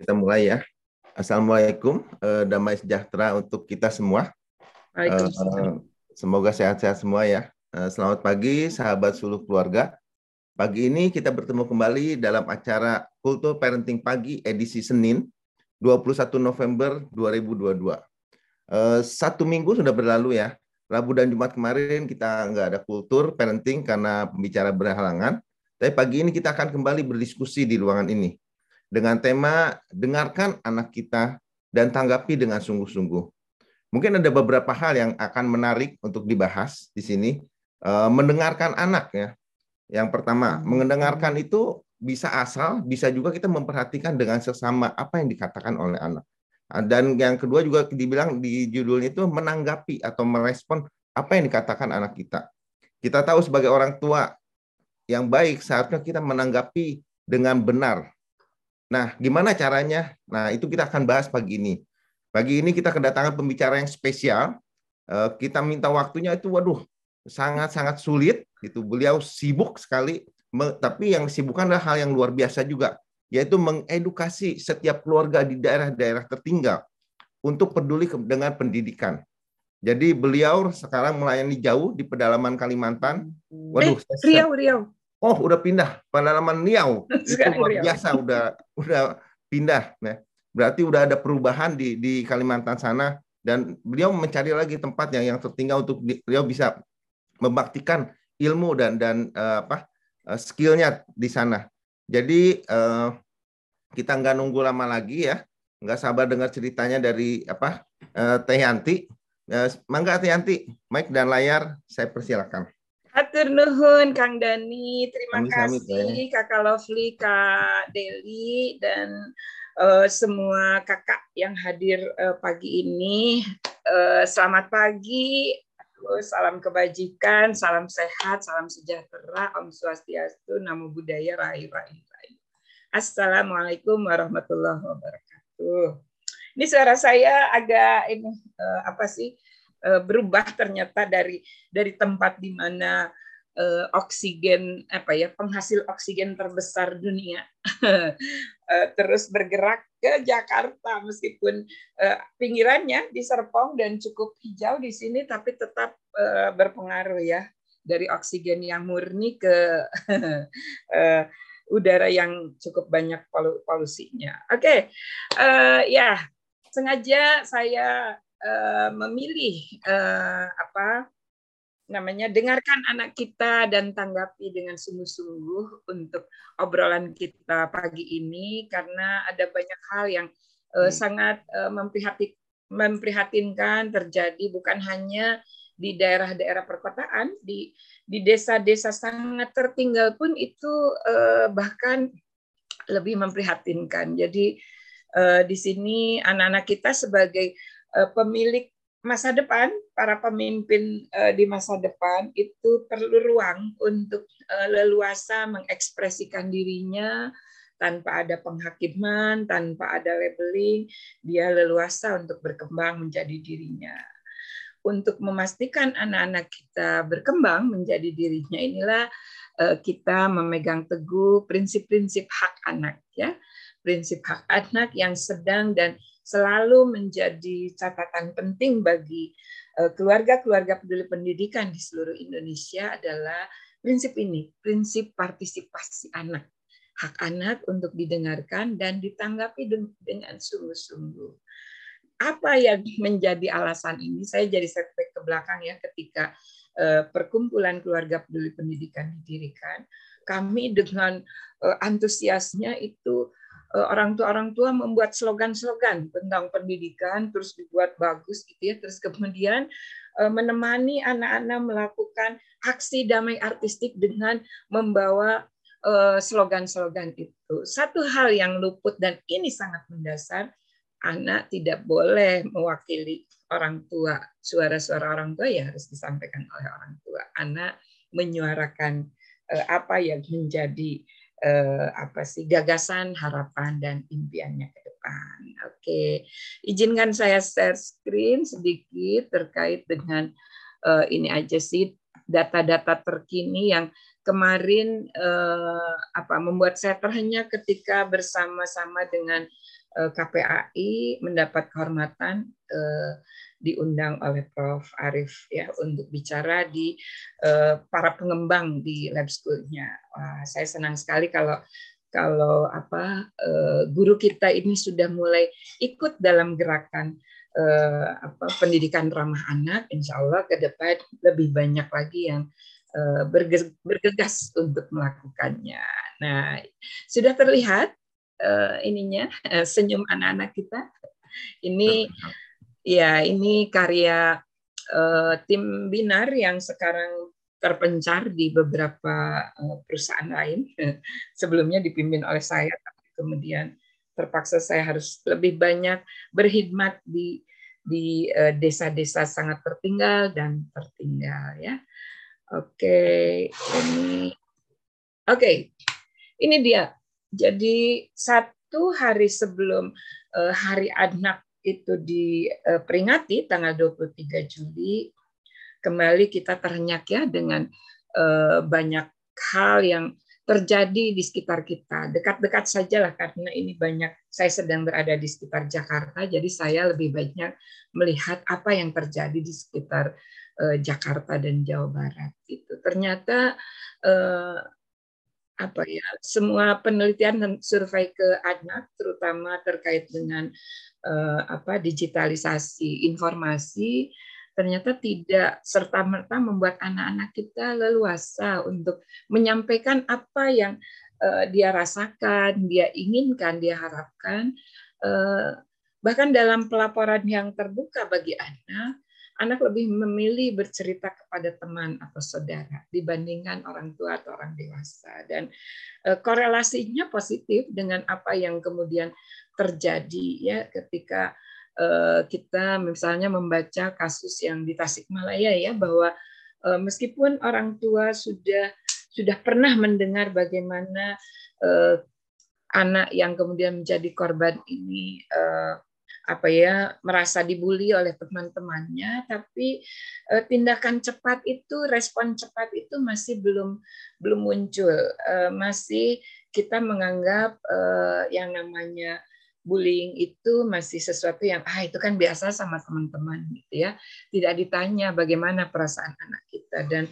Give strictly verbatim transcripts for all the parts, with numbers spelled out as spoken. Kita mulai ya. Assalamualaikum, eh, damai sejahtera untuk kita semua. Eh, semoga sehat-sehat semua ya. Eh, selamat pagi sahabat Suluh Keluarga. Pagi ini kita bertemu kembali dalam acara Kultur Parenting Pagi edisi Senin dua puluh satu November dua ribu dua puluh dua. Eh, satu minggu sudah berlalu ya. Rabu dan Jumat kemarin kita nggak ada kultur parenting karena pembicara berhalangan. Tapi pagi ini kita akan kembali berdiskusi di ruangan ini dengan tema dengarkan anak kita dan tanggapi dengan sungguh-sungguh. Mungkin ada beberapa hal yang akan menarik untuk dibahas di sini. E, mendengarkan anak ya. Yang pertama, mendengarkan itu bisa asal, bisa juga kita memperhatikan dengan sesama apa yang dikatakan oleh anak. Dan yang kedua juga dibilang di judulnya itu menanggapi atau merespon apa yang dikatakan anak kita. Kita tahu sebagai orang tua yang baik seharusnya kita menanggapi dengan benar. Nah, gimana caranya? Nah, itu kita akan bahas pagi ini. Pagi ini kita kedatangan pembicara yang spesial. Kita minta waktunya itu, waduh, sangat-sangat sulit. Gitu. Beliau sibuk sekali, tapi yang sibukkan adalah hal yang luar biasa juga, yaitu mengedukasi setiap keluarga di daerah-daerah tertinggal untuk peduli dengan pendidikan. Jadi beliau sekarang melayani jauh di pedalaman Kalimantan. Waduh, eh, Riau, Riau. Oh, udah pindah pedalaman Riau. Itu luar biasa, udah udah pindah. Nah, berarti udah ada perubahan di di Kalimantan sana dan beliau mencari lagi tempat yang yang tertinggal untuk di, beliau bisa membaktikan ilmu dan dan uh, apa uh, skillnya di sana. Jadi uh, kita nggak nunggu lama lagi ya, nggak sabar dengar ceritanya dari apa uh, Teh Yanti. Uh, mangga Teh Yanti, mic dan layar saya persilakan. Hatur nuhun Kang Dani, terima amin, kasih amin, Kakak Lovely, Kak Deli, dan uh, semua kakak yang hadir uh, pagi ini. Uh, selamat pagi, salam kebajikan, salam sehat, salam sejahtera, Om Swastiastu, Namo Buddhaya, Rahayu Rahayu Rahayu. Assalamualaikum warahmatullahi wabarakatuh. Ini suara saya agak ini uh, apa sih? berubah ternyata dari dari tempat di mana uh, oksigen apa ya penghasil oksigen terbesar dunia uh, terus bergerak ke Jakarta meskipun uh, pinggirannya di Serpong dan cukup hijau di sini tapi tetap uh, berpengaruh ya dari oksigen yang murni ke uh, udara yang cukup banyak polu- polusinya. Oke, okay. uh, ya sengaja saya Uh, memilih uh, apa namanya dengarkan anak kita dan tanggapi dengan sungguh-sungguh untuk obrolan kita pagi ini karena ada banyak hal yang uh, sangat uh, memprihatin, memprihatinkan terjadi bukan hanya di daerah-daerah perkotaan, di di desa-desa sangat tertinggal pun itu uh, bahkan lebih memprihatinkan. Jadi uh, di sini anak-anak kita sebagai pemilik masa depan, para pemimpin di masa depan itu perlu ruang untuk leluasa mengekspresikan dirinya tanpa ada penghakiman, tanpa ada labeling, dia leluasa untuk berkembang menjadi dirinya. Untuk memastikan anak-anak kita berkembang menjadi dirinya inilah kita memegang teguh prinsip-prinsip hak anak ya. Prinsip hak anak yang sedang dan selalu menjadi catatan penting bagi keluarga-keluarga peduli pendidikan di seluruh Indonesia adalah prinsip ini, prinsip partisipasi anak. Hak anak untuk didengarkan dan ditanggapi dengan sungguh-sungguh. Apa yang menjadi alasan ini? Saya jadi setback ke belakang ya ketika perkumpulan keluarga peduli pendidikan didirikan. Kami dengan antusiasnya itu orang tua-orang tua membuat slogan-slogan tentang pendidikan, terus dibuat bagus gitu ya, terus kemudian menemani anak-anak melakukan aksi damai artistik dengan membawa slogan-slogan itu. Satu hal yang luput dan ini sangat mendasar, anak tidak boleh mewakili orang tua. Suara-suara orang tua ya harus disampaikan oleh orang tua. Anak menyuarakan apa yang menjadi Eh, apa sih gagasan, harapan dan impiannya ke depan. Oke, izinkan saya share screen sedikit terkait dengan eh, ini aja sih data-data terkini yang kemarin eh, apa membuat saya terhenyak ketika bersama-sama dengan K P A I mendapat kehormatan eh, diundang oleh Prof Arif ya untuk bicara di eh, para pengembang di lab school-nya. Wah, saya senang sekali kalau kalau apa eh, guru kita ini sudah mulai ikut dalam gerakan eh, apa pendidikan ramah anak. Insya Allah ke depan lebih banyak lagi yang eh, bergegas untuk melakukannya. Nah, sudah terlihat Uh, ininya uh, senyum anak-anak kita ini ya ini karya uh, tim Binar yang sekarang terpencar di beberapa uh, perusahaan lain. Sebelumnya dipimpin oleh saya, tapi kemudian terpaksa saya harus lebih banyak berkhidmat di di uh, desa-desa sangat tertinggal dan tertinggal ya. Oke, ini oke ini dia. Jadi satu hari sebelum uh, Hari Anak itu diperingati uh, tanggal dua puluh tiga Juli, kembali kita terenyak ya dengan uh, banyak hal yang terjadi di sekitar kita. Dekat-dekat sajalah karena ini banyak, saya sedang berada di sekitar Jakarta, jadi saya lebih banyak melihat apa yang terjadi di sekitar uh, Jakarta dan Jawa Barat itu. Ternyata uh, apa ya semua penelitian dan survei ke anak terutama terkait dengan eh, apa digitalisasi informasi ternyata tidak serta-merta membuat anak-anak kita leluasa untuk menyampaikan apa yang eh, dia rasakan, dia inginkan, dia harapkan. Eh, bahkan dalam pelaporan yang terbuka bagi anak, anak lebih memilih bercerita kepada teman atau saudara dibandingkan orang tua atau orang dewasa. Dan e, korelasinya positif dengan apa yang kemudian terjadi ya ketika e, kita misalnya membaca kasus yang di Tasikmalaya ya, bahwa e, meskipun orang tua sudah sudah pernah mendengar bagaimana e, anak yang kemudian menjadi korban ini e, apa ya merasa dibully oleh teman-temannya, tapi eh, tindakan cepat itu, respon cepat itu masih belum belum muncul. Eh, masih kita menganggap eh, yang namanya bullying itu masih sesuatu yang ah itu kan biasa sama teman-teman gitu ya, tidak ditanya bagaimana perasaan anak kita. Dan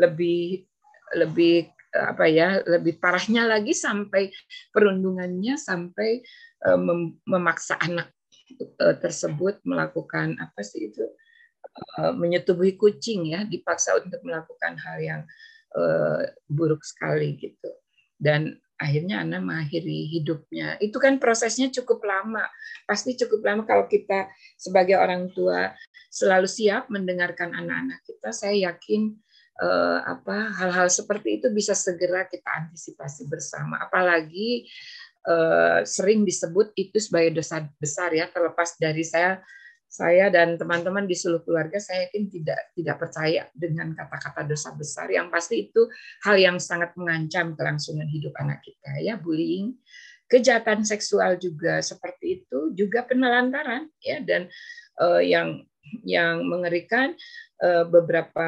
lebih lebih apa ya lebih parahnya lagi sampai perundungannya, sampai eh, mem- memaksa anak tersebut melakukan apa sih itu menyetubuhi kucing ya, dipaksa untuk melakukan hal yang buruk sekali gitu, dan akhirnya anak mengakhiri hidupnya. Itu kan prosesnya cukup lama, pasti cukup lama. Kalau kita sebagai orang tua selalu siap mendengarkan anak-anak kita, saya yakin eh, apa hal-hal seperti itu bisa segera kita antisipasi bersama. Apalagi Uh, sering disebut itu sebagai dosa besar ya, terlepas dari saya saya dan teman-teman di seluruh keluarga, saya yakin tidak tidak percaya dengan kata-kata dosa besar. Yang pasti itu hal yang sangat mengancam kelangsungan hidup anak kita ya. Bullying, kejahatan seksual juga seperti itu, juga penelantaran ya, dan uh, yang yang mengerikan uh, beberapa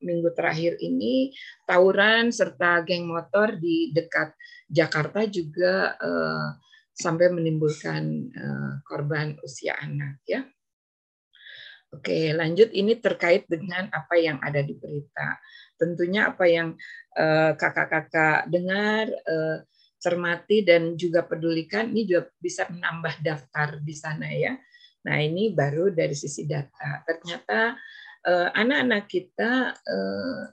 minggu terakhir ini tawuran serta geng motor di dekat Jakarta juga eh, sampai menimbulkan eh, korban usia anak ya. Oke, lanjut, ini terkait dengan apa yang ada di berita. Tentunya apa yang eh, kakak-kakak dengar, eh, cermati dan juga pedulikan, ini juga bisa menambah daftar di sana ya. Nah, ini baru dari sisi data. Ternyata eh, anak-anak kita eh,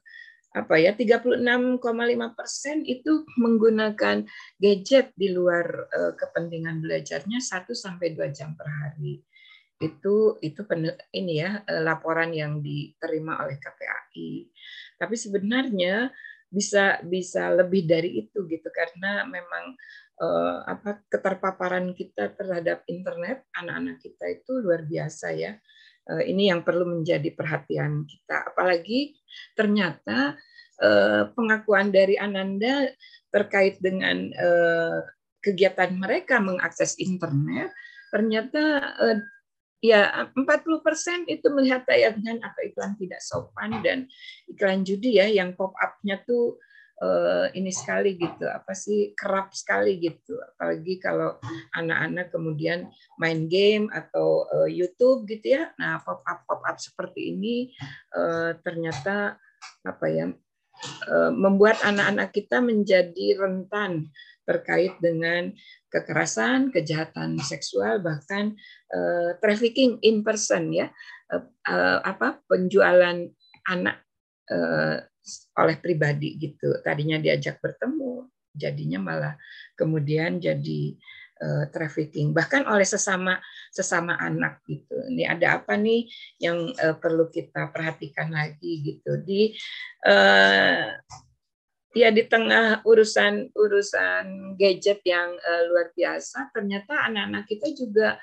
apa ya tiga puluh enam koma lima persen itu menggunakan gadget di luar uh, kepentingan belajarnya satu sampai dua jam per hari. Itu itu pen, ini ya laporan yang diterima oleh K P A I. Tapi sebenarnya bisa bisa lebih dari itu gitu, karena memang uh, apa keterpaparan kita terhadap internet anak-anak kita itu luar biasa ya. Ini yang perlu menjadi perhatian kita. Apalagi ternyata pengakuan dari Ananda terkait dengan kegiatan mereka mengakses internet, ternyata ya empat puluh persen itu melihat tayangan atau iklan tidak sopan dan iklan judi ya, yang pop up-nya tuh eh, ini sekali gitu, apa sih, kerap sekali gitu. Apalagi kalau anak-anak kemudian main game atau eh, YouTube gitu ya. Nah, pop-up pop-up seperti ini eh, ternyata apa ya, eh, membuat anak-anak kita menjadi rentan terkait dengan kekerasan, kejahatan seksual, bahkan uh, trafficking in person ya, uh, uh, apa penjualan anak uh, oleh pribadi gitu. Tadinya diajak bertemu, jadinya malah kemudian jadi uh, trafficking, bahkan oleh sesama sesama anak gitu. Ini ada apa nih yang uh, perlu kita perhatikan lagi gitu di uh, ya di tengah urusan-urusan gadget yang uh, luar biasa, ternyata anak-anak kita juga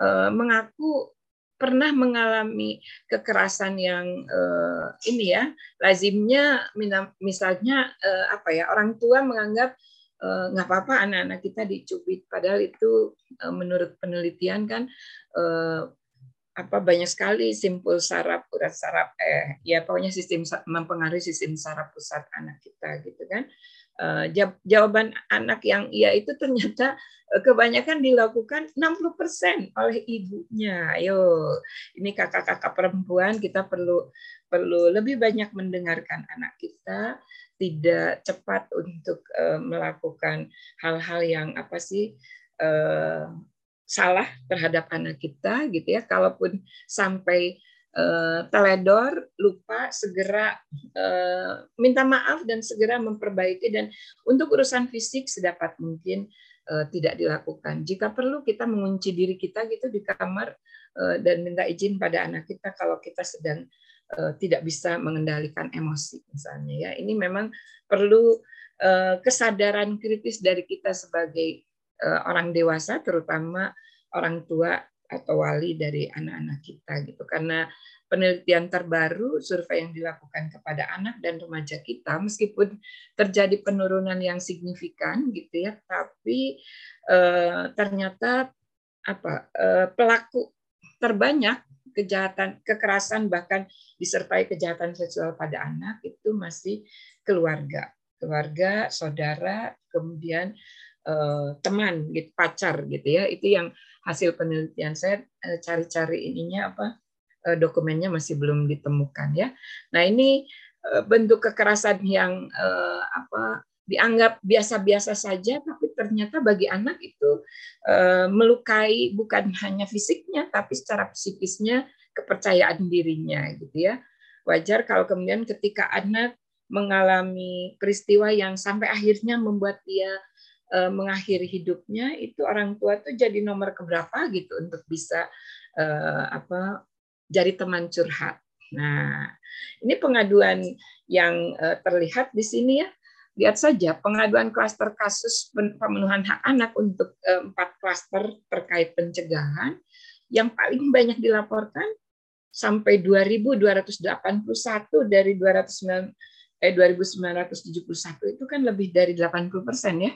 uh, mengaku pernah mengalami kekerasan yang uh, ini ya, lazimnya misalnya uh, apa ya, orang tua menganggap uh, nggak apa-apa anak-anak kita dicubit, padahal itu uh, menurut penelitian kan uh, apa banyak sekali simpul saraf, urat saraf, eh ya pokoknya sistem mempengaruhi sistem saraf pusat anak kita gitu kan. E, jawaban anak yang iya itu ternyata kebanyakan dilakukan enam puluh persen oleh ibunya. Ayo, ini kakak-kakak perempuan kita perlu perlu lebih banyak mendengarkan anak kita, tidak cepat untuk e, melakukan hal-hal yang apa sih e, salah terhadap anak kita gitu ya. Kalaupun sampai uh, teledor, lupa, segera uh, minta maaf dan segera memperbaiki, dan untuk urusan fisik sedapat mungkin uh, tidak dilakukan. Jika perlu kita mengunci diri kita gitu di kamar uh, dan minta izin pada anak kita kalau kita sedang uh, tidak bisa mengendalikan emosi misalnya ya. Ini memang perlu uh, kesadaran kritis dari kita sebagai orang dewasa, terutama orang tua atau wali dari anak-anak kita gitu. Karena penelitian terbaru, survei yang dilakukan kepada anak dan remaja kita, meskipun terjadi penurunan yang signifikan gitu ya, tapi eh, ternyata apa eh, pelaku terbanyak kejahatan, kekerasan bahkan disertai kejahatan seksual pada anak itu masih keluarga, keluarga, saudara, kemudian teman gitu, pacar gitu ya. Itu yang hasil penelitian saya, cari-cari ininya apa dokumennya masih belum ditemukan ya. Nah, ini bentuk kekerasan yang apa dianggap biasa-biasa saja, tapi ternyata bagi anak itu melukai bukan hanya fisiknya tapi secara psikisnya, kepercayaan dirinya gitu ya. Wajar kalau kemudian ketika anak mengalami peristiwa yang sampai akhirnya membuat dia mengakhiri hidupnya, itu orang tua tuh jadi nomor keberapa gitu untuk bisa eh, apa jadi teman curhat. Nah, ini pengaduan yang eh, terlihat di sini ya. Lihat saja pengaduan klaster kasus pemenuhan hak anak untuk eh, empat klaster terkait pencegahan yang paling banyak dilaporkan sampai dua ribu dua ratus delapan puluh satu dari dua ratus sembilan eh dua ribu sembilan ratus tujuh puluh satu, itu kan lebih dari delapan puluh persen ya.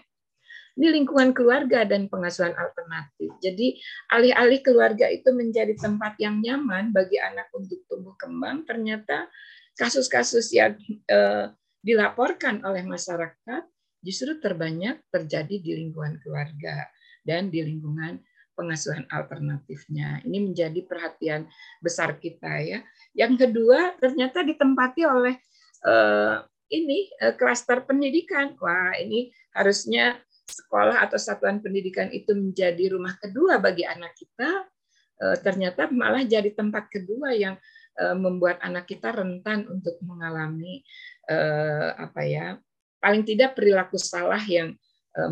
Ini lingkungan keluarga dan pengasuhan alternatif. Jadi alih-alih keluarga itu menjadi tempat yang nyaman bagi anak untuk tumbuh kembang, ternyata kasus-kasus yang eh, dilaporkan oleh masyarakat justru terbanyak terjadi di lingkungan keluarga dan di lingkungan pengasuhan alternatifnya. Ini menjadi perhatian besar kita ya. Yang kedua, ternyata ditempati oleh eh, ini eh, klaster pendidikan. Wah, ini harusnya sekolah atau satuan pendidikan itu menjadi rumah kedua bagi anak kita, ternyata malah jadi tempat kedua yang membuat anak kita rentan untuk mengalami apa ya, paling tidak perilaku salah yang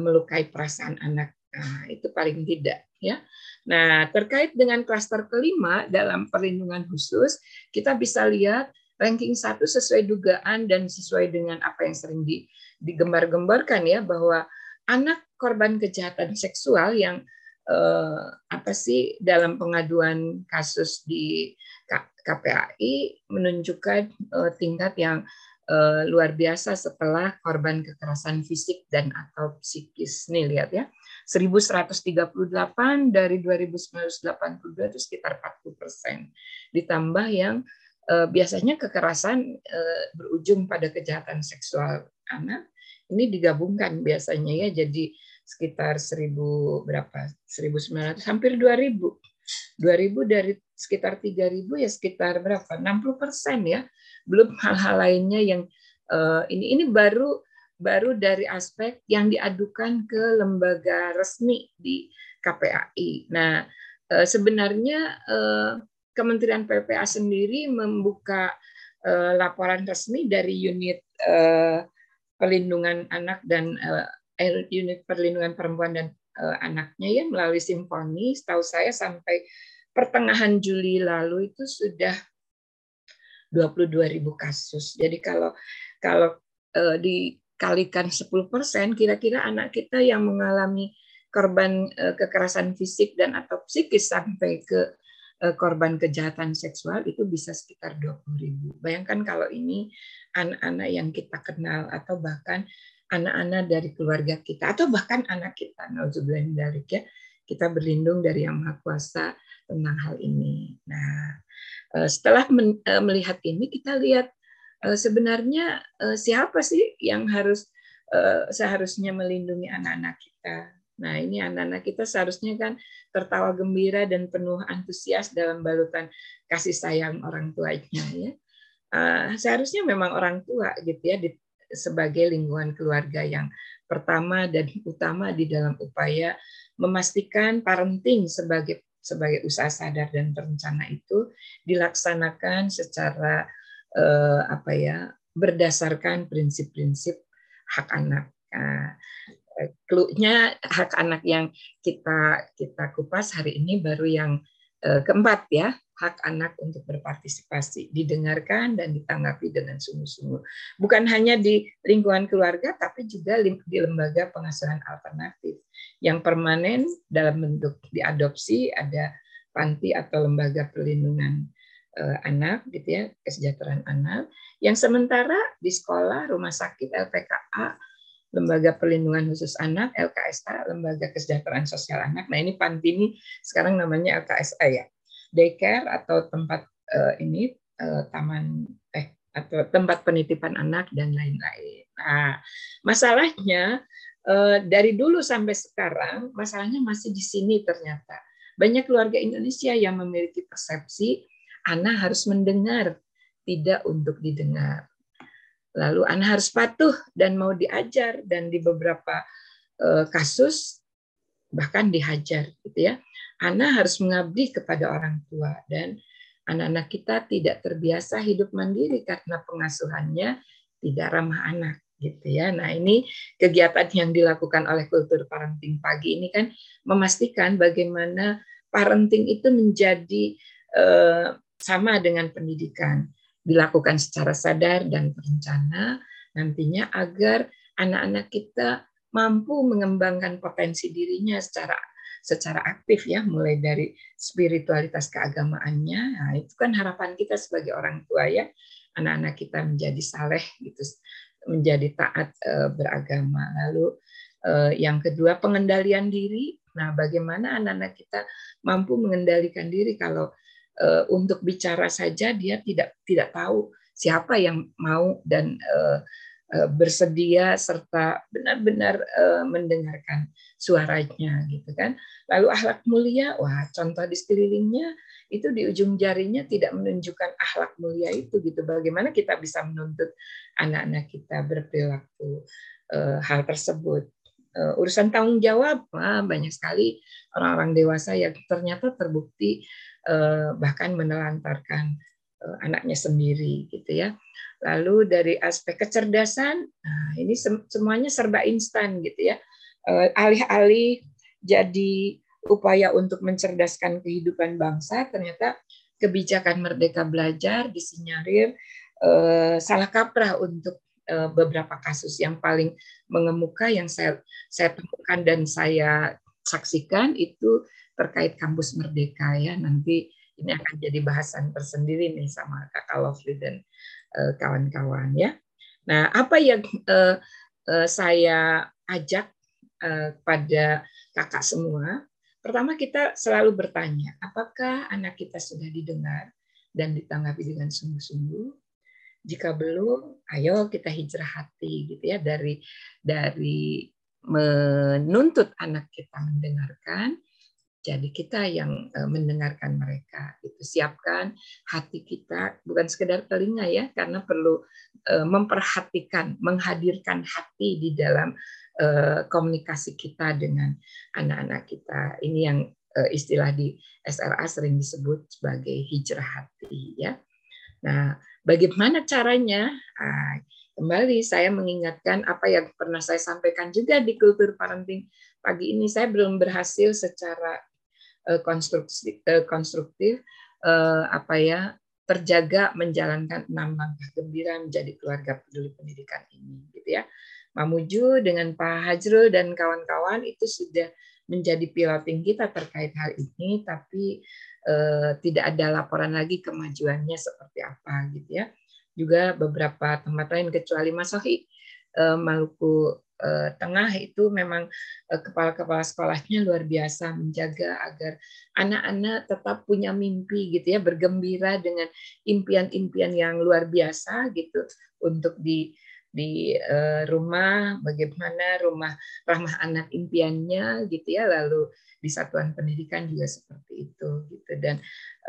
melukai perasaan anak. Nah, itu paling tidak ya. Nah, terkait dengan klaster kelima dalam perlindungan khusus, kita bisa lihat ranking satu sesuai dugaan dan sesuai dengan apa yang sering digembar-gembarkan ya, bahwa anak korban kejahatan seksual yang eh, apa sih dalam pengaduan kasus di K P A I menunjukkan eh, tingkat yang eh, luar biasa setelah korban kekerasan fisik dan atau psikis. Nih lihat ya, seribu seratus tiga puluh delapan dari dua ribu sembilan ratus delapan puluh dua itu sekitar empat puluh persen. Ditambah yang eh, biasanya kekerasan eh, berujung pada kejahatan seksual anak ini digabungkan biasanya ya jadi sekitar seribu berapa seribu sembilan ratus hampir dua ribu dua ribu dari sekitar tiga ribu ya sekitar berapa enam puluh persen ya belum hal-hal lainnya yang uh, ini ini baru baru dari aspek yang diadukan ke lembaga resmi di K P A I. Nah uh, sebenarnya uh, Kementerian P P P A sendiri membuka uh, laporan resmi dari unit uh, pelindungan anak dan uh, unit perlindungan perempuan dan uh, anaknya ya melalui Simponi. Setahu saya sampai pertengahan Juli lalu itu sudah dua puluh dua ribu kasus. Jadi kalau kalau uh, dikalikan sepuluh persen kira-kira anak kita yang mengalami korban uh, kekerasan fisik dan atau psikis sampai ke uh, korban kejahatan seksual itu bisa sekitar dua puluh ribu. Bayangkan kalau ini anak-anak yang kita kenal atau bahkan anak-anak dari keluarga kita atau bahkan anak kita, nauzubillahi dzalik ya, kita berlindung dari Yang Maha Kuasa tentang hal ini. Nah, setelah melihat ini kita lihat sebenarnya siapa sih yang harus seharusnya melindungi anak-anak kita. Nah, ini anak-anak kita seharusnya kan tertawa gembira dan penuh antusias dalam balutan kasih sayang orang tuanya ya. Seharusnya memang orang tua gitu ya sebagai lingkungan keluarga yang pertama dan utama di dalam upaya memastikan parenting sebagai sebagai usaha sadar dan terencana itu dilaksanakan secara eh, apa ya berdasarkan prinsip-prinsip hak anak. Nah, clue-nya hak anak yang kita kita kupas hari ini baru yang eh, keempat ya. Hak anak untuk berpartisipasi, didengarkan dan ditanggapi dengan sungguh-sungguh. Bukan hanya di lingkungan keluarga, tapi juga di lembaga pengasuhan alternatif yang permanen dalam bentuk diadopsi, ada panti atau lembaga perlindungan eh, anak, gitu ya, kesejahteraan anak. Yang sementara di sekolah, rumah sakit, L P K A, lembaga perlindungan khusus anak, L K S A, lembaga kesejahteraan sosial anak. Nah ini panti ini sekarang namanya L K S A ya. Daycare atau tempat uh, ini uh, taman eh atau tempat penitipan anak dan lain-lain. Nah, masalahnya uh, dari dulu sampai sekarang masalahnya masih di sini ternyata. Banyak keluarga Indonesia yang memiliki persepsi anak harus mendengar, tidak untuk didengar. Lalu anak harus patuh dan mau diajar dan di beberapa uh, kasus bahkan dihajar gitu ya. Anak harus mengabdi kepada orang tua dan anak-anak kita tidak terbiasa hidup mandiri karena pengasuhannya tidak ramah anak gitu ya. Nah ini kegiatan yang dilakukan oleh Kultur Parenting Pagi ini kan memastikan bagaimana parenting itu menjadi eh, sama dengan pendidikan dilakukan secara sadar dan terencana nantinya agar anak-anak kita mampu mengembangkan potensi dirinya secara secara aktif ya mulai dari spiritualitas keagamaannya. Nah, itu kan harapan kita sebagai orang tua ya anak-anak kita menjadi saleh gitu menjadi taat e, beragama. Lalu e, yang kedua pengendalian diri. Nah bagaimana anak-anak kita mampu mengendalikan diri kalau e, untuk bicara saja dia tidak tidak tahu siapa yang mau dan e, bersedia serta benar-benar mendengarkan suaranya gitu kan. Lalu akhlak mulia, wah contoh di sekelilingnya itu di ujung jarinya tidak menunjukkan akhlak mulia itu gitu. Bagaimana kita bisa menuntut anak-anak kita berperilaku hal tersebut. Urusan tanggung jawab, wah banyak sekali orang-orang dewasa yang ternyata terbukti bahkan menelantarkan anaknya sendiri gitu ya. Lalu dari aspek kecerdasan, nah ini semuanya serba instan gitu ya. Alih-alih jadi upaya untuk mencerdaskan kehidupan bangsa, ternyata kebijakan Merdeka Belajar disinyalir eh, salah kaprah untuk eh, beberapa kasus yang paling mengemuka yang saya saya temukan dan saya saksikan itu terkait kampus Merdeka ya nanti. Ini akan jadi bahasan tersendiri nih sama Kakak Lovely dan uh, kawan-kawan ya. Nah, apa yang uh, uh, saya ajak uh, pada kakak semua? Pertama kita selalu bertanya, apakah anak kita sudah didengar dan ditanggapi dengan sungguh-sungguh? Jika belum, ayo kita hijrah hati gitu ya, dari dari menuntut anak kita mendengarkan, jadi kita yang mendengarkan mereka. Itu siapkan hati kita, bukan sekedar telinga ya, karena perlu memperhatikan, menghadirkan hati di dalam komunikasi kita dengan anak-anak kita. Ini yang istilah di S R A sering disebut sebagai hijrah hati ya. Nah, bagaimana caranya? Kembali saya mengingatkan apa yang pernah saya sampaikan juga di Kultur Parenting Pagi ini. Saya belum berhasil secara konstruktif, konstruktif apa ya, terjaga menjalankan enam langkah gembira menjadi keluarga peduli pendidikan ini gitu ya. Mamuju dengan Pak Hajrul dan kawan-kawan itu sudah menjadi piloting kita terkait hal ini, tapi eh, tidak ada laporan lagi kemajuannya seperti apa gitu ya. Juga beberapa tempat lain kecuali Masohi, eh, Maluku eh, Tengah itu memang eh, kepala-kepala sekolahnya luar biasa menjaga agar anak-anak tetap punya mimpi gitu ya, bergembira dengan impian-impian yang luar biasa gitu untuk di di rumah, bagaimana rumah ramah anak impiannya gitu ya, lalu di satuan pendidikan juga seperti itu gitu. Dan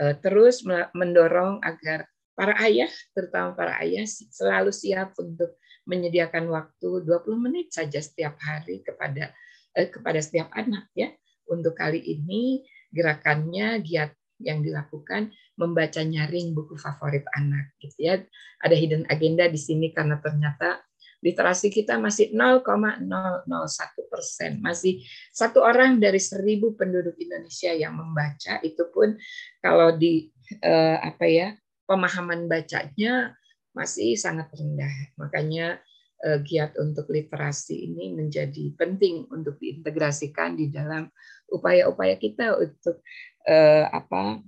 uh, terus mendorong agar para ayah, terutama para ayah, selalu siap untuk menyediakan waktu dua puluh menit saja setiap hari kepada eh, kepada setiap anak ya. Untuk kali ini gerakannya giat yang dilakukan membaca nyaring buku favorit anak gitu ya. Ada hidden agenda di sini karena ternyata literasi kita masih nol koma nol nol satu persen, masih satu orang dari seribu penduduk Indonesia yang membaca. Itu pun kalau di eh, apa ya, pemahaman bacanya masih sangat rendah. Makanya eh, giat untuk literasi ini menjadi penting untuk diintegrasikan di dalam upaya-upaya kita untuk Eh, apa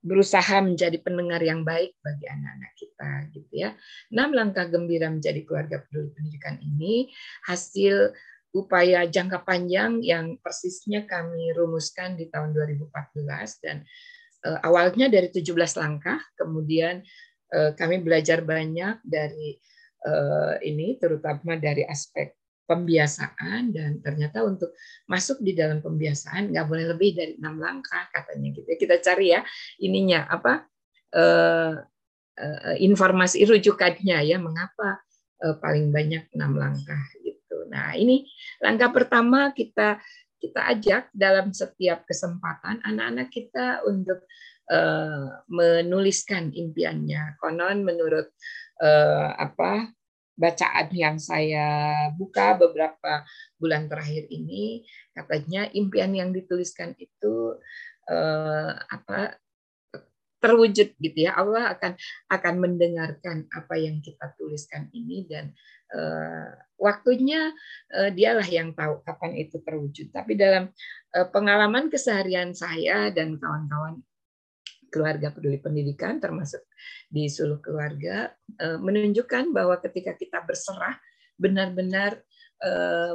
berusaha menjadi pendengar yang baik bagi anak-anak kita gitu ya. Enam langkah gembira menjadi keluarga peduli pendidikan ini hasil upaya jangka panjang yang persisnya kami rumuskan di tahun dua ribu empat belas, dan eh, awalnya dari tujuh belas langkah, kemudian eh, kami belajar banyak dari eh, ini, terutama dari aspek pembiasaan, dan ternyata untuk masuk di dalam pembiasaan nggak boleh lebih dari enam langkah katanya gitu. Kita cari ya ininya apa eh, eh, informasi rujukannya ya, mengapa eh, paling banyak enam langkah gitu. Nah ini langkah pertama, kita kita ajak dalam setiap kesempatan anak-anak kita untuk eh, menuliskan impiannya. Konon menurut eh, apa bacaan yang saya buka beberapa bulan terakhir ini, katanya impian yang dituliskan itu eh, apa terwujud gitu ya. Allah akan akan mendengarkan apa yang kita tuliskan ini, dan eh, waktunya eh, dialah yang tahu kapan itu terwujud. Tapi dalam eh, pengalaman keseharian saya dan kawan-kawan keluarga peduli pendidikan, termasuk di Suluh Keluarga, menunjukkan bahwa ketika kita berserah, benar-benar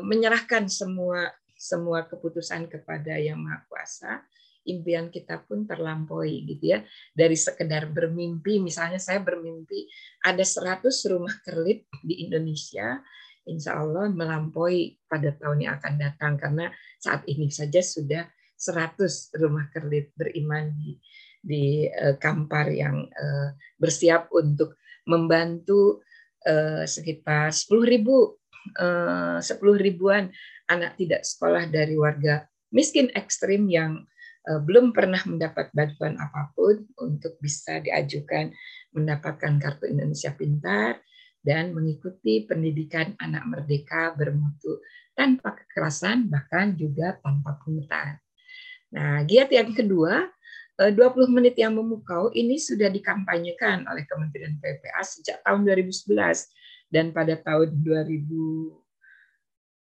menyerahkan semua semua keputusan kepada Yang Maha Kuasa, impian kita pun terlampaui gitu ya. Dari sekedar bermimpi, misalnya saya bermimpi ada seratus rumah kerlip di Indonesia, insya Allah melampaui pada tahun yang akan datang, karena saat ini saja sudah seratus rumah kerlip beriman di di Kampar yang bersiap untuk membantu sekitar sepuluh ribu sepuluh ribuan anak tidak sekolah dari warga miskin ekstrim yang belum pernah mendapat bantuan apapun untuk bisa diajukan mendapatkan Kartu Indonesia Pintar dan mengikuti pendidikan anak merdeka bermutu tanpa kekerasan, bahkan juga tanpa pungutan. Nah, giat yang kedua, dua puluh menit yang memukau ini sudah dikampanyekan oleh Kementerian P P P A sejak tahun dua ribu sebelas, dan pada tahun dua ribu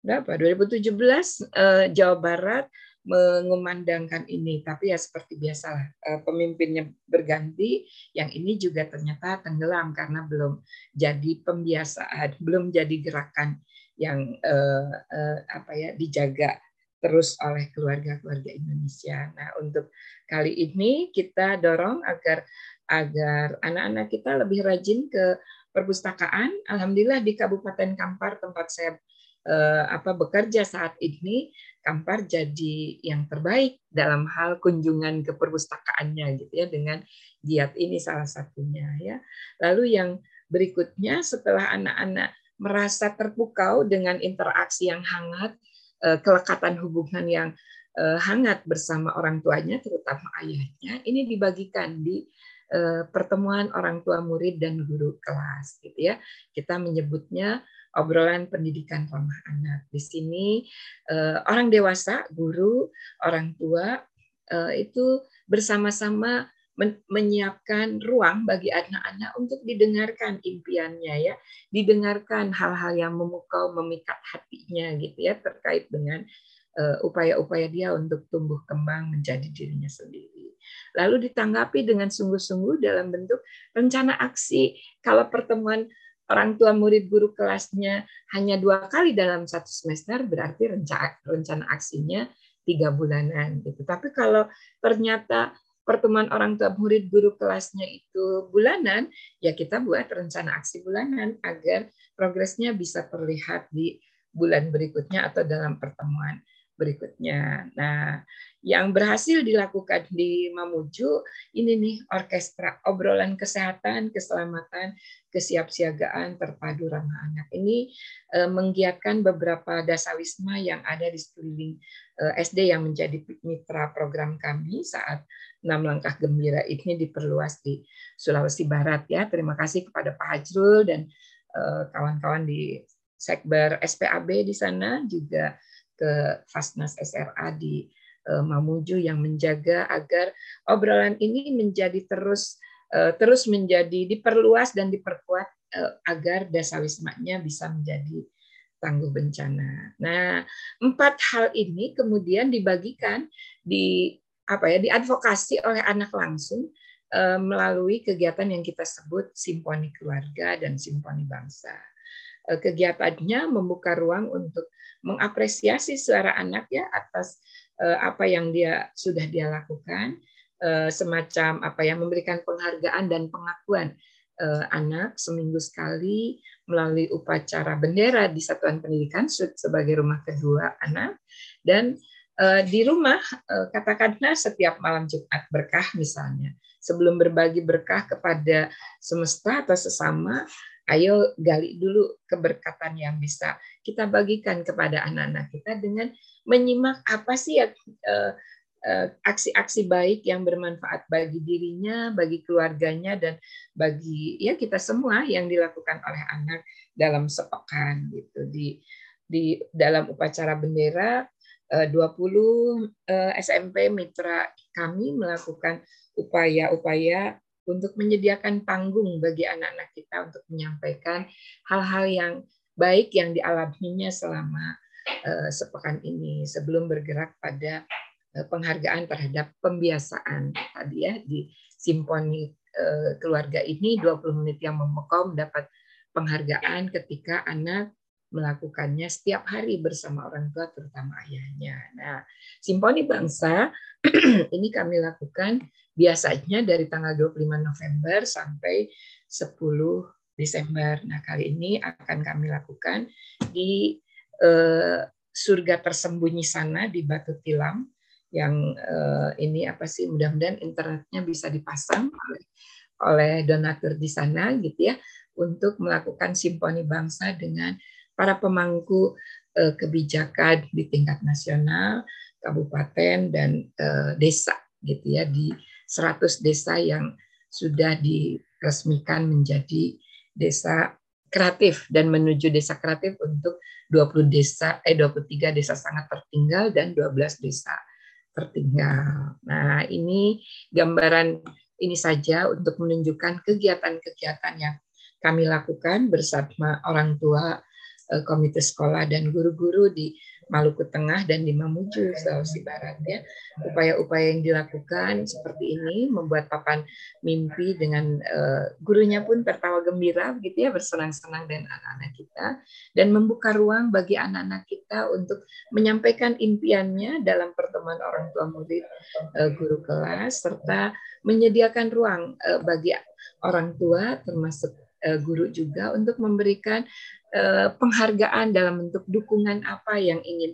berapa dua ribu tujuh belas Jawa Barat mengumandangkan ini. Tapi ya seperti biasalah, pemimpinnya berganti, yang ini juga ternyata tenggelam karena belum jadi pembiasaan, belum jadi gerakan yang eh, eh, apa ya dijaga terus oleh keluarga-keluarga Indonesia. Nah, untuk kali ini kita dorong agar agar anak-anak kita lebih rajin ke perpustakaan. Alhamdulillah di Kabupaten Kampar tempat saya eh, apa bekerja saat ini, Kampar jadi yang terbaik dalam hal kunjungan ke perpustakaannya gitu ya, dengan giat ini salah satunya ya. Lalu yang berikutnya, setelah anak-anak merasa terpukau dengan interaksi yang hangat, eh, kelekatan hubungan yang eh, hangat bersama orang tuanya, terutama ayahnya, ini dibagikan di pertemuan orang tua murid dan guru kelas gitu ya. Kita menyebutnya obrolan pendidikan ramah anak. Di sini orang dewasa, guru, orang tua itu bersama-sama menyiapkan ruang bagi anak-anak untuk didengarkan impiannya ya, didengarkan hal-hal yang memukau, memikat hatinya gitu ya, terkait dengan upaya-upaya dia untuk tumbuh kembang menjadi dirinya sendiri. Lalu ditanggapi dengan sungguh-sungguh dalam bentuk rencana aksi. Kalau pertemuan orang tua murid guru kelasnya hanya dua kali dalam satu semester, berarti rencana, rencana aksinya tiga bulanan gitu. Tapi kalau ternyata pertemuan orang tua murid guru kelasnya itu bulanan, ya kita buat rencana aksi bulanan agar progresnya bisa terlihat di bulan berikutnya atau dalam pertemuan berikutnya. Nah, yang berhasil dilakukan di Mamuju ini nih, orkestra obrolan kesehatan, keselamatan, kesiapsiagaan terpadu ramah anak. Ini eh, menggiatkan beberapa dasawisma yang ada di sekeliling eh, S D yang menjadi mitra program kami saat enam langkah gembira ini diperluas di Sulawesi Barat ya. Terima kasih kepada Pak Hajrul dan eh, kawan-kawan di Sekber S P A B di sana, juga ke Fasnas S R A di Mamuju yang menjaga agar obrolan ini menjadi terus terus menjadi diperluas dan diperkuat agar dasawismanya bisa menjadi tangguh bencana. Nah, empat hal ini kemudian dibagikan di apa ya, diadvokasi oleh anak langsung melalui kegiatan yang kita sebut Simponi Keluarga dan Simponi Bangsa. Kegiatannya membuka ruang untuk mengapresiasi suara anak ya atas apa yang dia sudah dia lakukan, semacam apa yang memberikan penghargaan dan pengakuan anak seminggu sekali melalui upacara bendera di Satuan Pendidikan sebagai rumah kedua anak, dan di rumah katakanlah setiap malam Jumat berkah misalnya, sebelum berbagi berkah kepada semesta atau sesama, ayo gali dulu keberkatan yang bisa kita bagikan kepada anak-anak kita dengan menyimak apa sih ya, eh, eh, aksi-aksi baik yang bermanfaat bagi dirinya, bagi keluarganya, dan bagi ya kita semua yang dilakukan oleh anak dalam sepekan gitu. Di di dalam upacara bendera eh, dua puluh eh, S M P mitra kami melakukan upaya-upaya untuk menyediakan panggung bagi anak-anak kita untuk menyampaikan hal-hal yang baik yang dialaminya selama uh, sepekan ini sebelum bergerak pada uh, penghargaan terhadap pembiasaan tadi ya. Di Simponi uh, Keluarga ini dua puluh menit yang memukau mendapat penghargaan ketika anak melakukannya setiap hari bersama orang tua terutama ayahnya. Nah, Simponi Bangsa ini kami lakukan biasanya dari tanggal dua puluh lima November sampai sepuluh Desember. Nah, kali ini akan kami lakukan di eh, surga tersembunyi sana di Batu Tilang yang eh, ini apa sih, mudah-mudahan internetnya bisa dipasang oleh, oleh donatur di sana gitu ya, untuk melakukan Simponi Bangsa dengan para pemangku eh, kebijakan di tingkat nasional, kabupaten, dan eh, desa gitu ya, di seratus desa yang sudah diresmikan menjadi desa kreatif dan menuju desa kreatif untuk dua puluh desa eh dua puluh tiga desa sangat tertinggal dan dua belas desa tertinggal. Nah, ini gambaran ini saja untuk menunjukkan kegiatan-kegiatan yang kami lakukan bersama orang tua, komite sekolah, dan guru-guru di Maluku Tengah dan di Mamuju, Sulawesi Barat ya. Upaya-upaya yang dilakukan seperti ini membuat papan mimpi dengan uh, gurunya pun tertawa gembira gitu ya, bersenang-senang dengan anak-anak kita, dan membuka ruang bagi anak-anak kita untuk menyampaikan impiannya dalam pertemuan orang tua murid uh, guru kelas, serta menyediakan ruang uh, bagi orang tua termasuk guru juga untuk memberikan penghargaan dalam bentuk dukungan apa yang ingin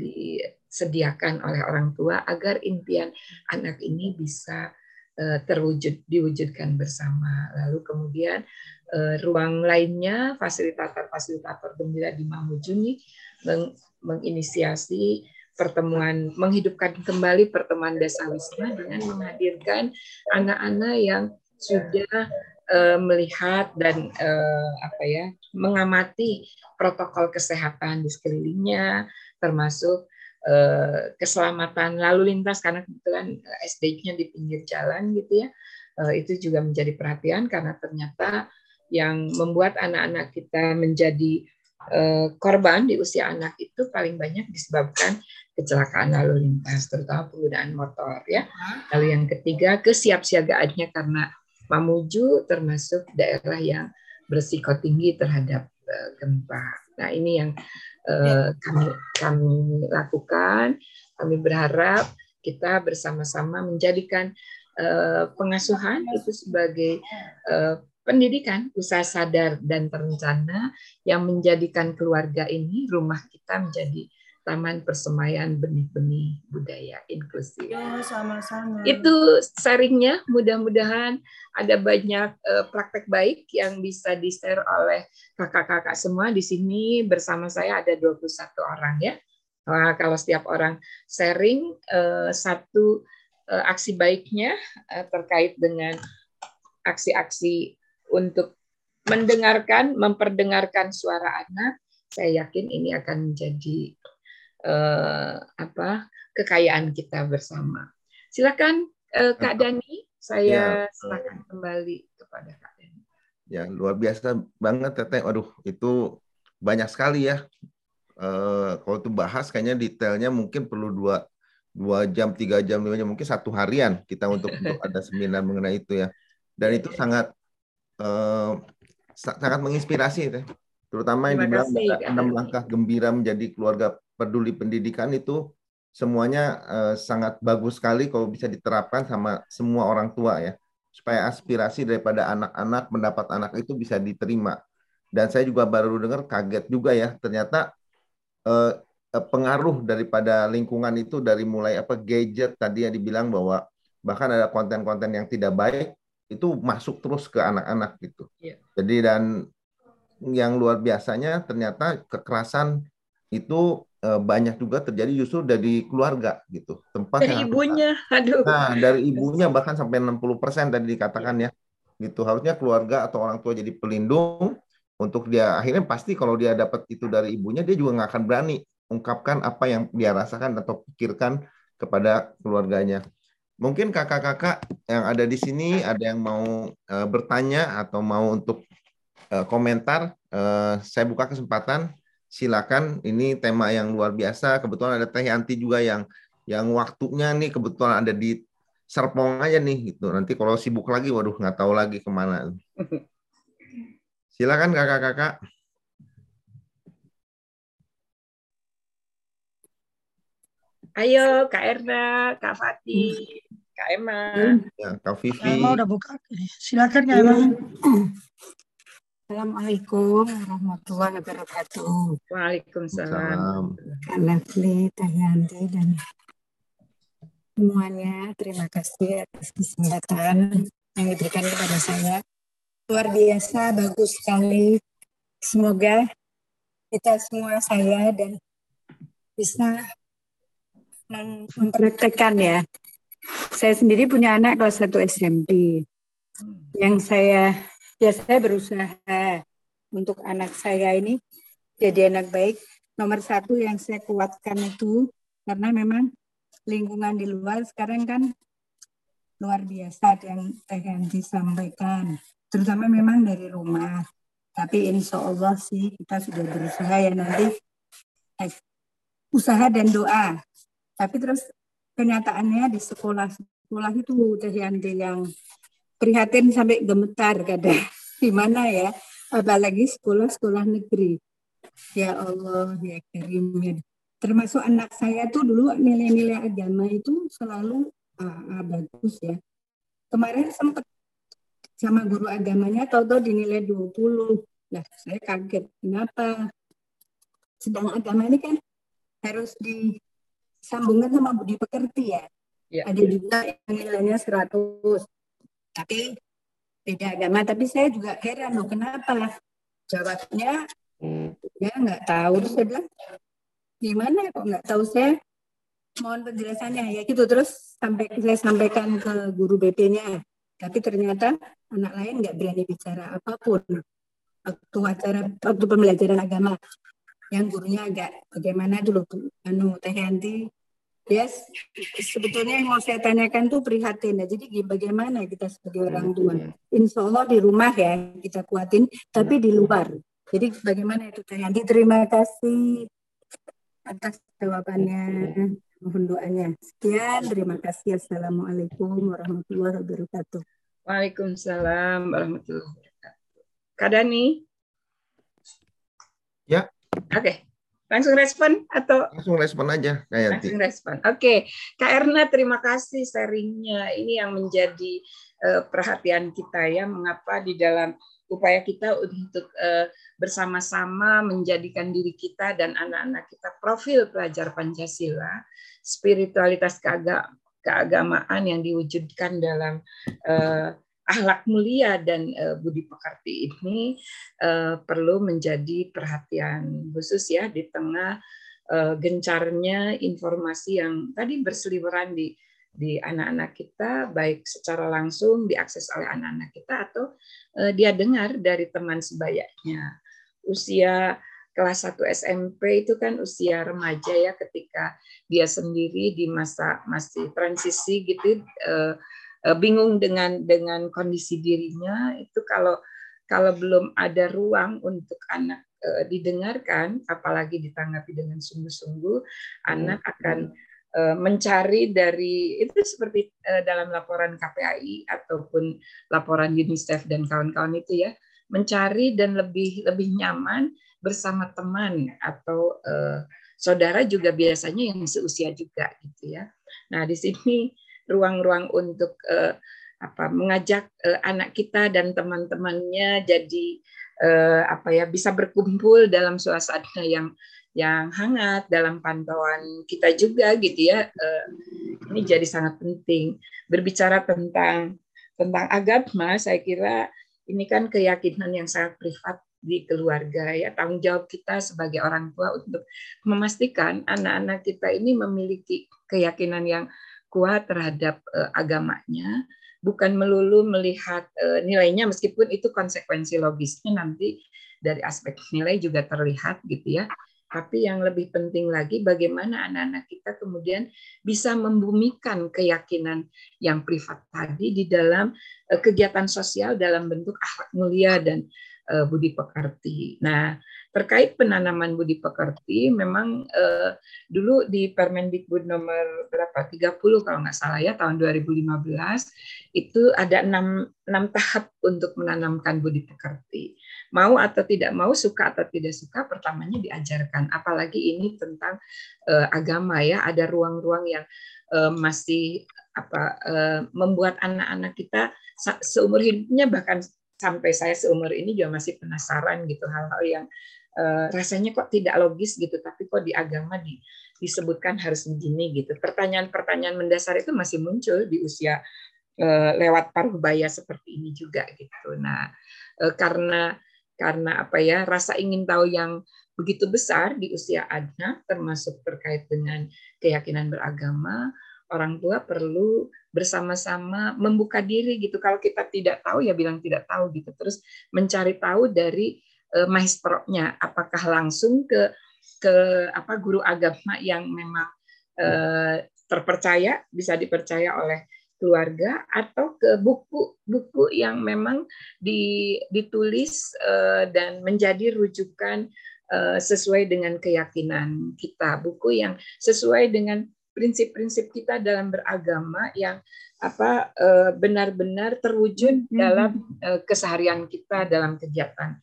disediakan oleh orang tua agar impian anak ini bisa terwujud, diwujudkan bersama. Lalu kemudian ruang lainnya, fasilitator-fasilitator gembira di Mamuju nih meng menginisiasi pertemuan, menghidupkan kembali pertemuan desa wisma dengan menghadirkan anak-anak yang sudah uh, melihat dan uh, apa ya mengamati protokol kesehatan di sekelilingnya, termasuk keselamatan lalu lintas karena kebetulan S D-nya di pinggir jalan gitu ya. Itu juga menjadi perhatian karena ternyata yang membuat anak-anak kita menjadi korban di usia anak itu paling banyak disebabkan kecelakaan lalu lintas, terutama penggunaan motor ya. Lalu yang ketiga, kesiapsiagaannya karena Mamuju termasuk daerah yang berisiko tinggi terhadap gempa. Nah, ini yang eh, kami, kami lakukan. Kami berharap kita bersama-sama menjadikan eh, pengasuhan itu sebagai eh, pendidikan, usaha sadar dan terencana yang menjadikan keluarga ini, rumah kita menjadi taman persemaian benih-benih budaya inklusif. Ya, sama-sama. Itu sharingnya, mudah-mudahan ada banyak uh, praktek baik yang bisa di-share oleh kakak-kakak semua di sini. Bersama saya ada dua puluh satu orang ya. Nah, kalau setiap orang sharing uh, satu uh, aksi baiknya uh, terkait dengan aksi-aksi untuk mendengarkan, memperdengarkan suara anak, saya yakin ini akan menjadi Uh, apa kekayaan kita bersama. Silakan uh, Kak Dani, saya ya, silakan kembali kepada Kak Dani. Ya, luar biasa banget Teteh. Waduh, itu banyak sekali ya. Uh, kalau tuh bahas kayaknya detailnya mungkin perlu dua dua jam, tiga jam, lima jam, mungkin satu harian kita untuk, untuk ada seminar mengenai itu ya. Dan itu sangat uh, sangat menginspirasi Teh. Terutama yang dibilang enam langkah gembira menjadi keluarga peduli pendidikan itu semuanya eh, sangat bagus sekali kalau bisa diterapkan sama semua orang tua ya, supaya aspirasi daripada anak-anak, pendapat anak itu bisa diterima. Dan saya juga baru dengar, kaget juga ya, ternyata eh, pengaruh daripada lingkungan itu dari mulai apa gadget tadi yang dibilang bahwa bahkan ada konten-konten yang tidak baik itu masuk terus ke anak-anak gitu. Yeah. Jadi dan yang luar biasanya ternyata kekerasan itu banyak juga terjadi justru dari keluarga gitu, tempat dari ibunya, aduh. Nah, dari ibunya bahkan sampai enam puluh persen tadi dikatakan ya. Gitu, harusnya keluarga atau orang tua jadi pelindung untuk dia. Akhirnya pasti kalau dia dapat itu dari ibunya, dia juga nggak akan berani ungkapkan apa yang dia rasakan atau pikirkan kepada keluarganya. Mungkin kakak-kakak yang ada di sini ada yang mau uh, bertanya atau mau untuk uh, komentar, uh, saya buka kesempatan. Silakan, ini tema yang luar biasa. Kebetulan ada Teh Yanti juga yang yang waktunya nih kebetulan ada di Serpong aja nih gitu. Nanti kalau sibuk lagi, waduh nggak tahu lagi kemana. Silakan kakak-kakak. Ayo Kak Erna, Kak Fati, Kak Emma, ya, Kak Vivi. Kak Emma udah buka. Silakan Kak Emma. Assalamualaikum warahmatullahi wabarakatuh. Waalaikumsalam. Kak Leslie, Teh Yanti, dan semuanya, terima kasih atas kesempatan yang diberikan kepada saya. Luar biasa, bagus sekali. Semoga kita semua, saya dan bisa mempraktekkan ya. Saya sendiri punya anak kelas satu S M P. Yang saya Ya, saya berusaha untuk anak saya ini jadi anak baik. Nomor satu yang saya kuatkan itu, karena memang lingkungan di luar sekarang kan luar biasa yang Teh Yanti sampaikan. Terutama memang dari rumah. Tapi insya Allah sih kita sudah berusaha ya nanti. Eh, usaha dan doa. Tapi terus kenyataannya di sekolah-sekolah itu Teh Yanti yang prihatin sampai gemetar kadang di mana ya, apalagi sekolah-sekolah negeri. Ya Allah, ya Karim ya. Termasuk anak saya tuh dulu nilai-nilai agama itu selalu ah, ah, bagus ya. Kemarin sempat sama guru agamanya tahu-tahu dinilai dua puluh. Nah, saya kaget. Kenapa? Sedang agama ini kan harus disambungkan sama budi pekerti ya. Ya. Ada juga yang nilainya seratus. Tapi beda agama. Tapi saya juga heran loh kenapa. Jawabnya ya nggak tahu. Terus saya bilang, gimana kok nggak tahu saya? Mohon penjelasannya ya gitu. Terus sampai saya sampaikan ke guru B P-nya. Tapi ternyata anak lain nggak berani bicara apapun waktu acara waktu pembelajaran agama. Yang gurunya agak bagaimana dulu anu Teh Yanti. Yes, sebetulnya yang mau saya tanyakan tuh prihatin ya. Jadi bagaimana kita sebagai orang tua? Insya Allah di rumah ya kita kuatin, tapi di luar. Jadi bagaimana itu Teh Yanti? Terima kasih atas jawabannya. Mohon doanya. Sekian, terima kasih. Assalamualaikum warahmatullahi wabarakatuh. Waalaikumsalam warahmatullahi wabarakatuh. Kak Dani? Ya. Oke, okay. Langsung respon atau? Langsung respon aja, Kak Yanti. Langsung respon. Oke, okay. Kak Erna, terima kasih sharingnya. Ini yang menjadi uh, perhatian kita ya, mengapa di dalam upaya kita untuk uh, bersama-sama menjadikan diri kita dan anak-anak kita profil pelajar Pancasila, spiritualitas keaga- keagamaan yang diwujudkan dalam uh, akhlak mulia dan uh, budi pekerti ini uh, perlu menjadi perhatian khusus ya di tengah uh, gencarnya informasi yang tadi berseliweran di di anak-anak kita, baik secara langsung diakses oleh anak-anak kita atau eh, dia dengar dari teman sebayanya. Usia kelas satu S M P itu kan usia remaja ya, ketika dia sendiri di masa masih transisi gitu, eh, bingung dengan dengan kondisi dirinya. Itu kalau kalau belum ada ruang untuk anak eh, didengarkan, apalagi ditanggapi dengan sungguh-sungguh, hmm. anak akan mencari dari itu seperti dalam laporan K P A I ataupun laporan UNICEF dan kawan-kawan itu ya, mencari dan lebih lebih nyaman bersama teman atau eh, saudara juga biasanya yang seusia juga gitu ya. Nah, di sini ruang-ruang untuk eh, apa mengajak eh, anak kita dan teman-temannya jadi eh, apa ya bisa berkumpul dalam suasana yang yang hangat dalam pantauan kita juga gitu ya, ini jadi sangat penting. Berbicara tentang tentang agama, saya kira ini kan keyakinan yang sangat privat di keluarga ya, tanggung jawab kita sebagai orang tua untuk memastikan anak-anak kita ini memiliki keyakinan yang kuat terhadap agamanya, bukan melulu melihat nilainya, meskipun itu konsekuensi logisnya nanti dari aspek nilai juga terlihat gitu ya. Tapi yang lebih penting lagi bagaimana anak-anak kita kemudian bisa membumikan keyakinan yang privat tadi di dalam kegiatan sosial dalam bentuk akhlak mulia dan budi pekerti. Nah, terkait penanaman budi pekerti, memang eh, dulu di Permendikbud nomor berapa tiga puluh kalau nggak salah ya, tahun dua ribu lima belas itu ada enam tahap untuk menanamkan budi pekerti. Mau atau tidak mau, suka atau tidak suka, pertamanya diajarkan. Apalagi ini tentang eh, agama ya, ada ruang-ruang yang eh, masih apa eh, membuat anak-anak kita seumur hidupnya, bahkan sampai saya seumur ini juga masih penasaran gitu, hal-hal yang uh, rasanya kok tidak logis gitu, tapi kok di agama di, disebutkan harus begini gitu. Pertanyaan-pertanyaan mendasar itu masih muncul di usia uh, lewat paruh baya seperti ini juga gitu. Nah, uh, karena karena apa ya rasa ingin tahu yang begitu besar di usia anak, termasuk terkait dengan keyakinan beragama, orang tua perlu bersama-sama membuka diri gitu. Kalau kita tidak tahu ya bilang tidak tahu gitu. Terus mencari tahu dari eh, maestronya, apakah langsung ke ke apa guru agama yang memang eh, terpercaya, bisa dipercaya oleh keluarga, atau ke buku-buku yang memang di, ditulis eh, dan menjadi rujukan eh, sesuai dengan keyakinan kita, buku yang sesuai dengan prinsip-prinsip kita dalam beragama yang apa benar-benar terwujud dalam keseharian kita dalam kegiatan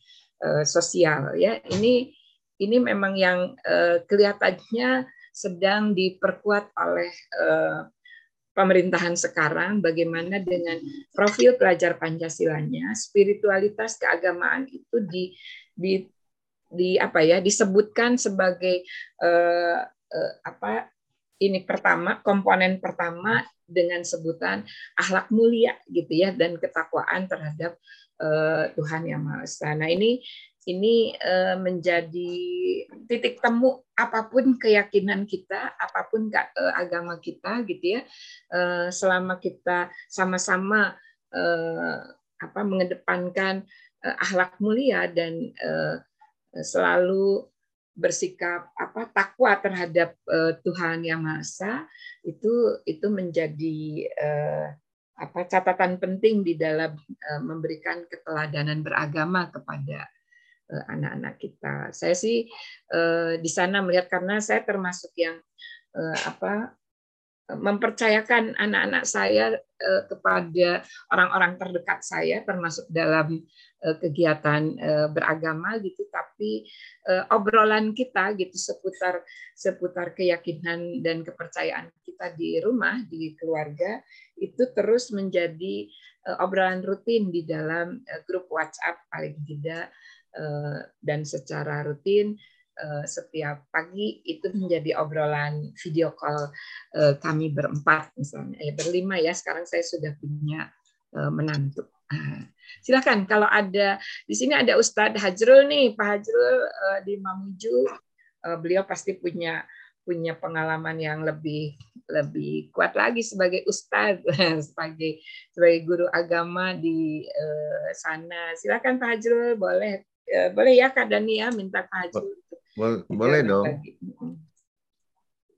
sosial ya. Ini ini memang yang kelihatannya sedang diperkuat oleh pemerintahan sekarang, bagaimana dengan profil pelajar Pancasilanya, spiritualitas keagamaan itu di di di apa ya disebutkan sebagai eh, eh, apa ini pertama komponen pertama dengan sebutan akhlak mulia gitu ya, dan ketakwaan terhadap eh, Tuhan Yang Maha Esa. Nah, ini Ini menjadi titik temu apapun keyakinan kita, apapun agama kita, gitu ya. Selama kita sama-sama apa mengedepankan akhlak mulia dan selalu bersikap apa takwa terhadap Tuhan Yang Maha Esa, itu itu menjadi apa catatan penting di dalam memberikan keteladanan beragama kepada anak-anak kita. Saya sih eh, di sana melihat, karena saya termasuk yang eh, apa mempercayakan anak-anak saya eh, kepada orang-orang terdekat saya, termasuk dalam eh, kegiatan eh, beragama gitu. Tapi eh, obrolan kita gitu seputar seputar keyakinan dan kepercayaan kita di rumah, di keluarga, itu terus menjadi eh, obrolan rutin di dalam eh, grup WhatsApp paling tidak. Dan secara rutin setiap pagi itu menjadi obrolan video call kami berempat misalnya, eh, berlima ya, sekarang saya sudah punya menantu. Silakan kalau ada di sini ada Ustadz Hajrul nih, Pak Hajrul di Mamuju, beliau pasti punya punya pengalaman yang lebih lebih kuat lagi sebagai ustadz, sebagai sebagai guru agama di sana. Silakan Pak Hajrul, boleh. Boleh ya Kak Dani ya, minta Kak Hajrul. Boleh, boleh dong.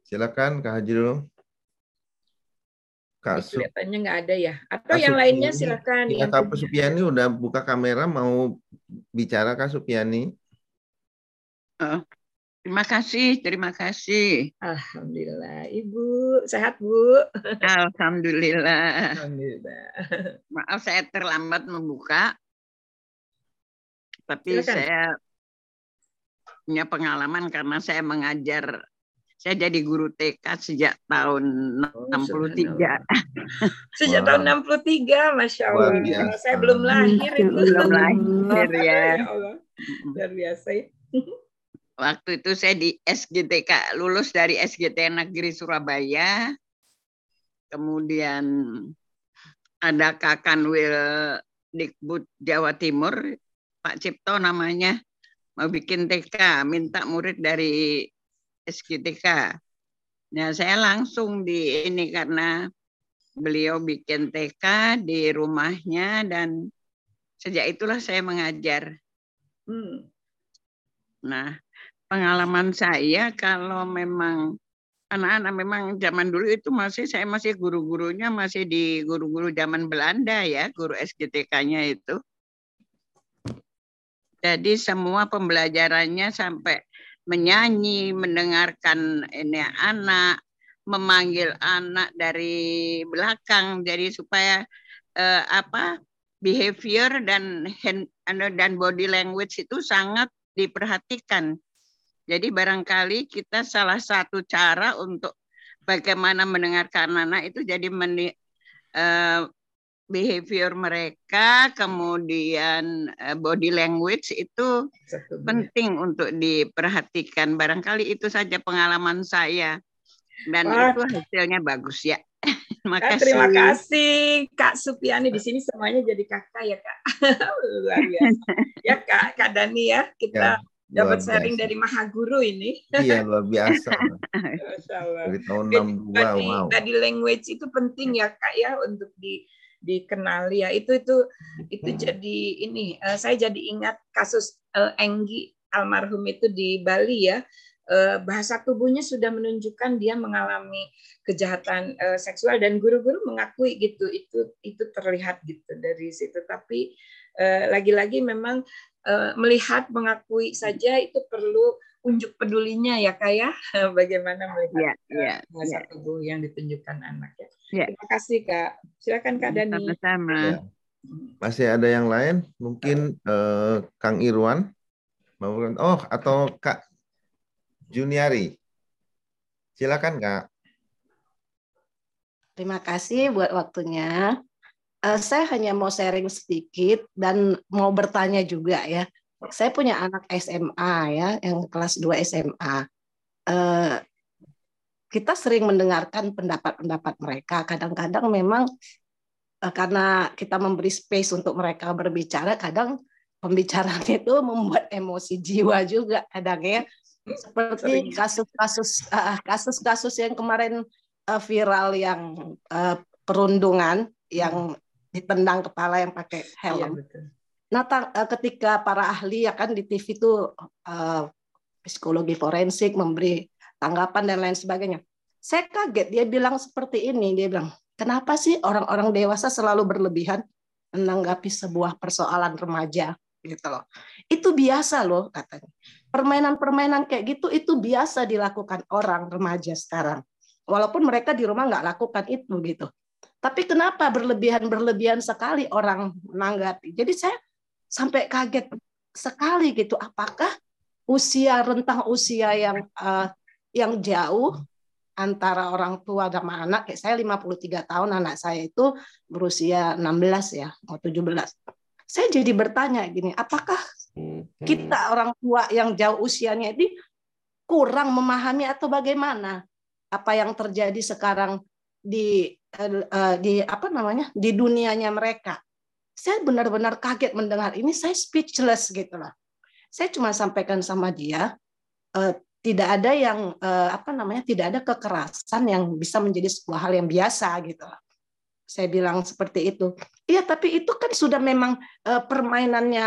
Silakan Kak Hajrul. Kak Sufiani kelihatannya nggak ada ya. Atau Kak yang Sufiani, lainnya silakan. Ya, Kak Sufiani udah buka kamera mau bicara Kak Sufiani. Uh, terima kasih, terima kasih. Alhamdulillah, Ibu sehat Bu. Alhamdulillah. Alhamdulillah. Maaf saya terlambat membuka. Tapi silakan. Saya punya pengalaman karena saya mengajar, saya jadi guru T K sejak tahun enam puluh tiga. Sejak wow. tahun enam puluh tiga, Masya Allah. Wow, ya. Saya belum lahir. Itu. Belum lahir, ya. Ya Allah. Luar biasa. Waktu itu saya di S G T K, lulus dari S G T Negeri Surabaya. Kemudian ada Kakanwil Dikbud Jawa Timur, Pak Cipto namanya, mau bikin T K, minta murid dari S G T K. Nah, saya langsung di ini karena beliau bikin T K di rumahnya dan sejak itulah saya mengajar. Hmm. Nah, pengalaman saya kalau memang anak-anak memang zaman dulu itu masih saya masih guru-gurunya masih di guru-guru zaman Belanda ya, guru S G T K-nya itu. Jadi semua pembelajarannya sampai menyanyi, mendengarkan ini anak, memanggil anak dari belakang, jadi supaya eh, apa behavior dan hand, dan body language itu sangat diperhatikan. Jadi barangkali kita salah satu cara untuk bagaimana mendengarkan anak itu jadi men, eh, behavior mereka, kemudian body language itu satu penting benar. Untuk diperhatikan. Barangkali itu saja pengalaman saya. Dan Wah. Itu hasilnya bagus ya. Makasih. Terima kasih Kak Sufiani. Di sini semuanya jadi kakak ya Kak. Luar biasa. Ya Kak, Kak Dani ya. Kita ya, dapat sharing dari Mahaguru ini. Iya, luar biasa. Masya Allah. Dari tahun enam puluh dua, body, wow. Body language itu penting ya Kak ya untuk di dikenali ya, itu itu itu jadi ini uh, saya jadi ingat kasus uh, Enggi almarhum itu di Bali ya, uh, bahasa tubuhnya sudah menunjukkan dia mengalami kejahatan uh, seksual dan guru-guru mengakui gitu, itu itu terlihat gitu dari situ. Tapi uh, lagi-lagi memang uh, melihat mengakui saja itu perlu unjuk pedulinya ya Kak ya, bagaimana melihat ya, bahasa ya, tubuh ya. Yang ditunjukkan anak ya. Ya. Terima kasih Kak. Silakan Kak Dani. Sama-sama. Ya. Masih ada yang lain? Mungkin eh, Kang Irwan, oh atau Kak Juniari. Silakan Kak. Terima kasih buat waktunya. Uh, saya hanya mau sharing sedikit dan mau bertanya juga ya. Saya punya anak S M A ya, yang kelas dua S M A. Uh, kita sering mendengarkan pendapat-pendapat mereka. Kadang-kadang memang uh, karena kita memberi space untuk mereka berbicara, kadang pembicaraan itu membuat emosi jiwa juga kadang ya. Seperti kasus-kasus uh, kasus-kasus yang kemarin uh, viral yang uh, perundungan yang ditendang kepala yang pakai helm. Iya, betul. Nah, ketika para ahli ya kan di T V itu uh, psikologi forensik memberi tanggapan dan lain sebagainya. Saya kaget dia bilang seperti ini, dia bilang, "Kenapa sih orang-orang dewasa selalu berlebihan menanggapi sebuah persoalan remaja?" gitu loh. Itu biasa loh katanya. Permainan-permainan kayak gitu itu biasa dilakukan orang remaja sekarang. Walaupun mereka di rumah nggak lakukan itu gitu. Tapi kenapa berlebihan-berlebihan sekali orang menanggapi? Jadi saya sampai kaget sekali gitu. Apakah usia rentang usia yang uh, yang jauh antara orang tua dan anak? Kayak saya lima puluh tiga tahun, anak saya itu berusia enam belas ya, mau tujuh belas. Saya jadi bertanya gini, apakah kita orang tua yang jauh usianya ini kurang memahami atau bagaimana apa yang terjadi sekarang di di apa namanya di dunianya mereka? Saya benar-benar kaget mendengar ini, saya speechless gitu lah. Saya cuma sampaikan sama dia, eh, tidak ada yang eh, apa namanya tidak ada kekerasan yang bisa menjadi sebuah hal yang biasa gitu lah. Saya bilang seperti itu. Iya, tapi itu kan sudah memang eh, permainannya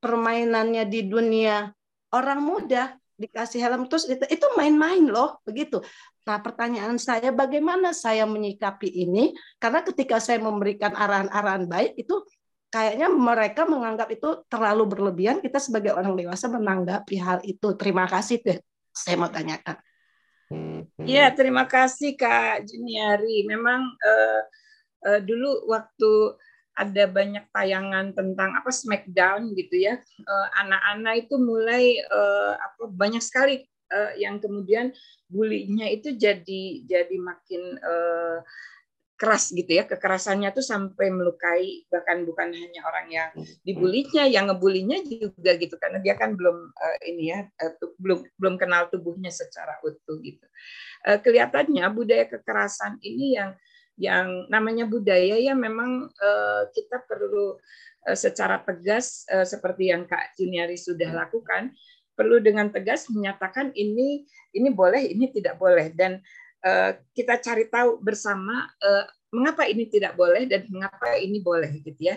permainannya di dunia orang muda. Dikasih helm terus itu, itu main-main loh begitu. Nah, pertanyaan saya bagaimana saya menyikapi ini, karena ketika saya memberikan arahan-arahan baik itu kayaknya mereka menganggap itu terlalu berlebihan. Kita sebagai orang dewasa menanggapi hal itu. Terima kasih deh, saya mau tanyakan. Ya, terima kasih Kak Juniari. Memang eh, eh, dulu waktu ada banyak tayangan tentang apa Smackdown gitu ya, anak-anak itu mulai apa banyak sekali yang kemudian bulinya itu jadi jadi makin keras gitu ya, kekerasannya tuh sampai melukai, bahkan bukan hanya orang yang dibulinya, yang ngebulinya juga gitu, karena dia kan belum ini ya belum belum kenal tubuhnya secara utuh gitu. Kelihatannya budaya kekerasan ini yang yang namanya budaya ya, memang uh, kita perlu uh, secara tegas uh, seperti yang Kak Juniari sudah lakukan, perlu dengan tegas menyatakan ini ini boleh, ini tidak boleh, dan uh, kita cari tahu bersama uh, mengapa ini tidak boleh dan mengapa ini boleh gitu ya.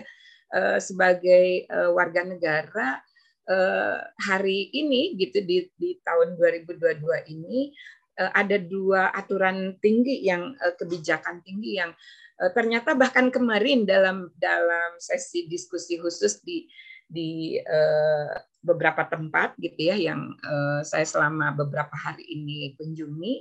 Uh, sebagai uh, warga negara uh, hari ini gitu di, di tahun dua ribu dua puluh dua ini ada dua aturan tinggi yang kebijakan tinggi yang ternyata bahkan kemarin dalam dalam sesi diskusi khusus di di beberapa tempat gitu ya, yang saya selama beberapa hari ini kunjungi,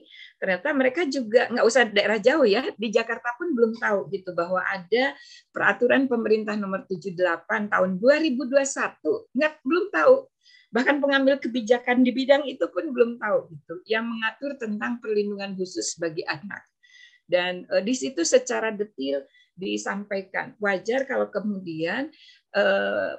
ternyata mereka juga nggak usah daerah jauh ya, di Jakarta pun belum tahu gitu bahwa ada peraturan pemerintah nomor tujuh puluh delapan tahun dua ribu dua puluh satu, nggak belum tahu. Bahkan pengambil kebijakan di bidang itu pun belum tahu gitu, yang mengatur tentang perlindungan khusus bagi anak. Dan e, di situ secara detail disampaikan. Wajar kalau kemudian e,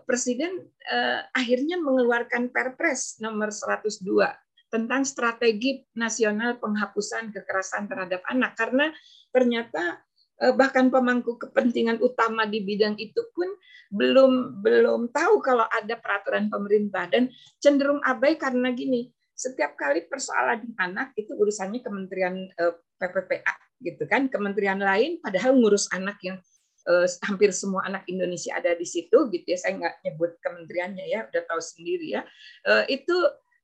Presiden e, akhirnya mengeluarkan Perpres nomor seratus dua tentang strategi nasional penghapusan kekerasan terhadap anak, karena ternyata bahkan pemangku kepentingan utama di bidang itu pun belum belum tahu kalau ada peraturan pemerintah, dan cenderung abai karena gini, setiap kali persoalan anak itu urusannya Kementerian P P P A gitu kan, kementerian lain, padahal ngurus anak yang eh, hampir semua anak Indonesia ada di situ gitu ya, saya nggak nyebut kementeriannya ya, udah tahu sendiri ya, eh, itu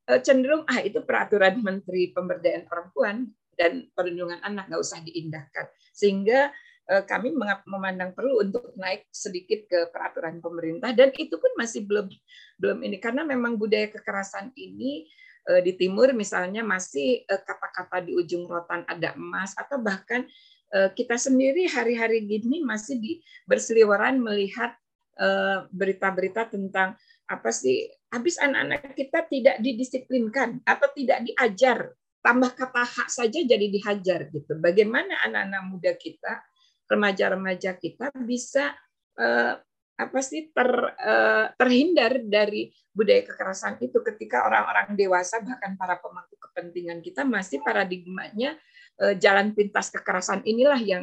eh, cenderung ah itu peraturan Menteri Pemberdayaan Perempuan dan perlindungan anak, nggak usah diindahkan, sehingga eh, kami memandang perlu untuk naik sedikit ke peraturan pemerintah, dan itu pun masih belum belum ini, karena memang budaya kekerasan ini eh, di timur misalnya masih eh, kata-kata di ujung rotan ada emas, atau bahkan eh, kita sendiri hari-hari gini masih di berseliweran melihat eh, berita-berita tentang apa sih habis anak-anak kita tidak didisiplinkan atau tidak diajar tambah kata hak saja jadi dihajar gitu. Bagaimana anak-anak muda kita, remaja-remaja kita bisa eh, apa sih ter, eh, terhindar dari budaya kekerasan itu ketika orang-orang dewasa bahkan para pemangku kepentingan kita masih paradigmanya eh, jalan pintas kekerasan inilah yang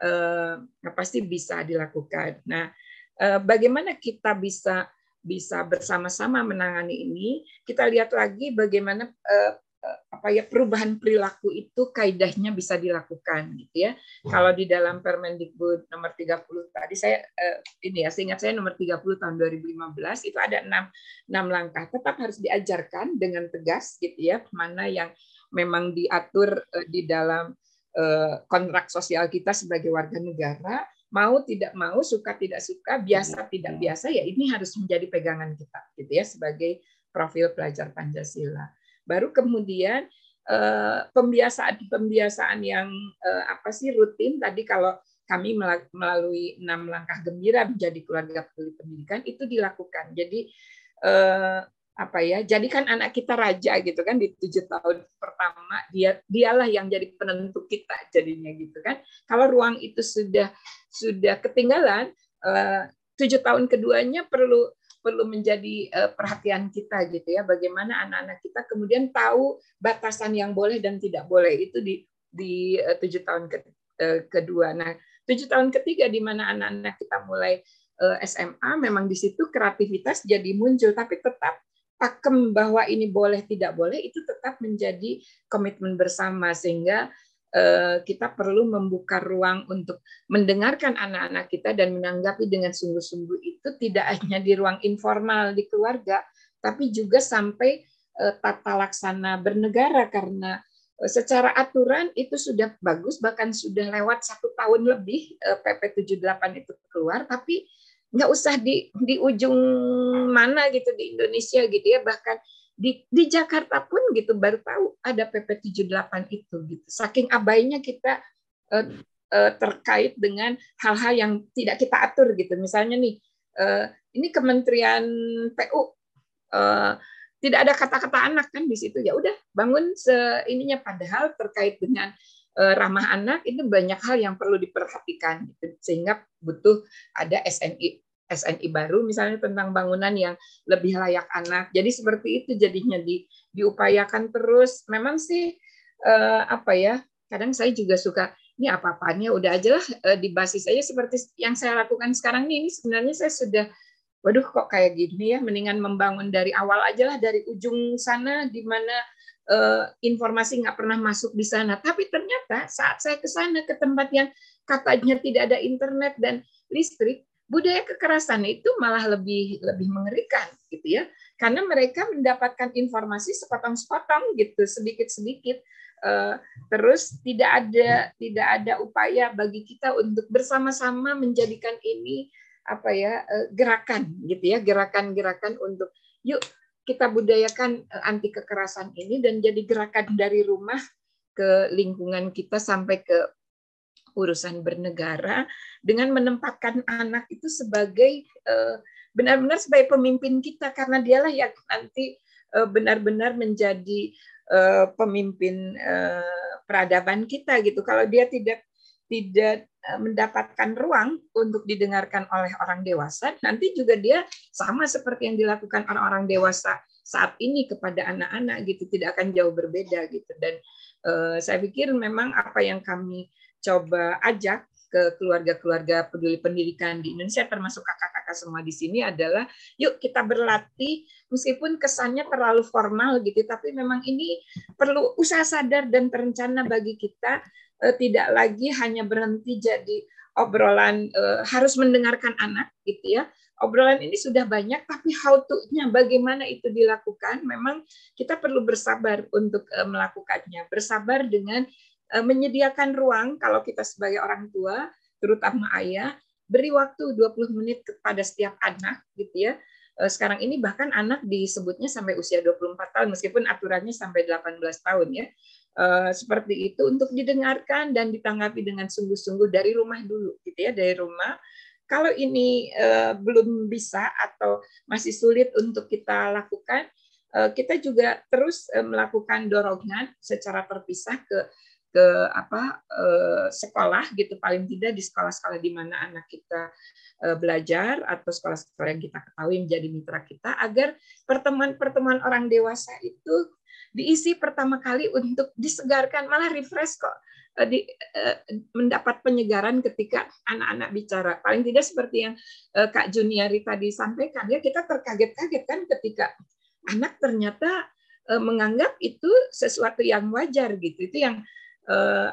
eh, apa sih bisa dilakukan. Nah, eh, bagaimana kita bisa bisa bersama-sama menangani ini? Kita lihat lagi bagaimana eh, apa ya perubahan perilaku itu kaidahnya bisa dilakukan gitu ya. Kalau di dalam Permendikbud nomor tiga puluh tadi saya eh, ini ya seingat saya nomor tiga puluh tahun dua ribu lima belas itu ada enam langkah, tetap harus diajarkan dengan tegas gitu ya, mana yang memang diatur eh, di dalam eh, kontrak sosial kita sebagai warga negara, mau tidak mau, suka tidak suka, biasa tidak biasa, ya ini harus menjadi pegangan kita gitu ya sebagai profil pelajar Pancasila. Baru kemudian pembiasaan-pembiasaan yang apa sih rutin tadi kalau kami melalui enam langkah gembira menjadi keluarga peduli pendidikan itu dilakukan. Jadi apa ya? Jadikan anak kita raja gitu kan, di tujuh tahun pertama dia dialah yang jadi penentu kita jadinya gitu kan. Kalau ruang itu sudah sudah ketinggalan, tujuh tahun keduanya perlu perlu menjadi perhatian kita gitu ya, bagaimana anak-anak kita kemudian tahu batasan yang boleh dan tidak boleh itu di di tujuh tahun ke, eh, kedua. Nah, tujuh tahun ketiga di mana anak-anak kita mulai eh, S M A, memang di situ kreativitas jadi muncul, tapi tetap pakem bahwa ini boleh tidak boleh itu tetap menjadi komitmen bersama, sehingga kita perlu membuka ruang untuk mendengarkan anak-anak kita dan menanggapi dengan sungguh-sungguh itu tidak hanya di ruang informal di keluarga, tapi juga sampai tata laksana bernegara, karena secara aturan itu sudah bagus, bahkan sudah lewat satu tahun lebih P P tujuh puluh delapan itu keluar, tapi nggak usah di, di ujung mana gitu di Indonesia gitu ya, bahkan Di, di Jakarta pun gitu baru tahu ada P P tujuh puluh delapan itu gitu. Saking abainya kita eh, eh, terkait dengan hal-hal yang tidak kita atur gitu. Misalnya nih eh, ini Kementerian P U eh, tidak ada kata-kata anak kan di situ, ya udah bangun seininya, padahal terkait dengan eh, ramah anak itu banyak hal yang perlu diperhatikan gitu. Sehingga butuh ada S N I S N I baru misalnya tentang bangunan yang lebih layak anak. Jadi seperti itu jadinya di, diupayakan terus. Memang sih eh, apa ya? Kadang saya juga suka ini apa-apaannya udah ajalah eh, di basis aja seperti yang saya lakukan sekarang nih. Ini sebenarnya saya sudah waduh kok kayak gini ya, mendingan membangun dari awal ajalah dari ujung sana di mana eh, informasi nggak pernah masuk di sana. Tapi ternyata saat saya ke sana ke tempat yang katanya tidak ada internet dan listrik, budaya kekerasan itu malah lebih lebih mengerikan gitu ya, karena mereka mendapatkan informasi sepotong-sepotong gitu, sedikit-sedikit, eh, terus tidak ada tidak ada upaya bagi kita untuk bersama-sama menjadikan ini apa ya eh, gerakan gitu ya, gerakan-gerakan untuk yuk kita budayakan anti kekerasan ini dan jadi gerakan dari rumah ke lingkungan kita sampai ke urusan bernegara, dengan menempatkan anak itu sebagai benar-benar sebagai pemimpin kita, karena dialah yang nanti benar-benar menjadi pemimpin peradaban kita gitu. Kalau dia tidak tidak mendapatkan ruang untuk didengarkan oleh orang dewasa, nanti juga dia sama seperti yang dilakukan orang-orang dewasa saat ini kepada anak-anak gitu, tidak akan jauh berbeda gitu. Dan saya pikir memang apa yang kami coba ajak ke keluarga-keluarga peduli pendidikan di Indonesia, termasuk kakak-kakak semua di sini adalah, yuk kita berlatih, meskipun kesannya terlalu formal gitu, tapi memang ini perlu usaha sadar dan terencana bagi kita, eh, tidak lagi hanya berhenti jadi obrolan, eh, harus mendengarkan anak gitu ya. Obrolan ini sudah banyak, tapi how to-nya, bagaimana itu dilakukan, memang kita perlu bersabar untuk eh, melakukannya, bersabar dengan menyediakan ruang. Kalau kita sebagai orang tua, terutama ayah, beri waktu dua puluh menit kepada setiap anak gitu ya. Sekarang ini bahkan anak disebutnya sampai usia dua puluh empat tahun, meskipun aturannya sampai delapan belas tahun ya. Seperti itu, untuk didengarkan dan ditanggapi dengan sungguh-sungguh dari rumah dulu gitu ya, dari rumah. Kalau ini belum bisa atau masih sulit untuk kita lakukan, kita juga terus melakukan dorongan secara terpisah ke ke apa sekolah gitu, paling tidak di sekolah-sekolah di mana anak kita belajar atau sekolah-sekolah yang kita ketahui menjadi mitra kita, agar pertemuan-pertemuan orang dewasa itu diisi pertama kali untuk disegarkan, malah refresh kok, di, mendapat penyegaran ketika anak-anak bicara. Paling tidak seperti yang Kak Juniari tadi sampaikan, ya kita terkaget-kaget kan ketika anak ternyata menganggap itu sesuatu yang wajar gitu. Itu yang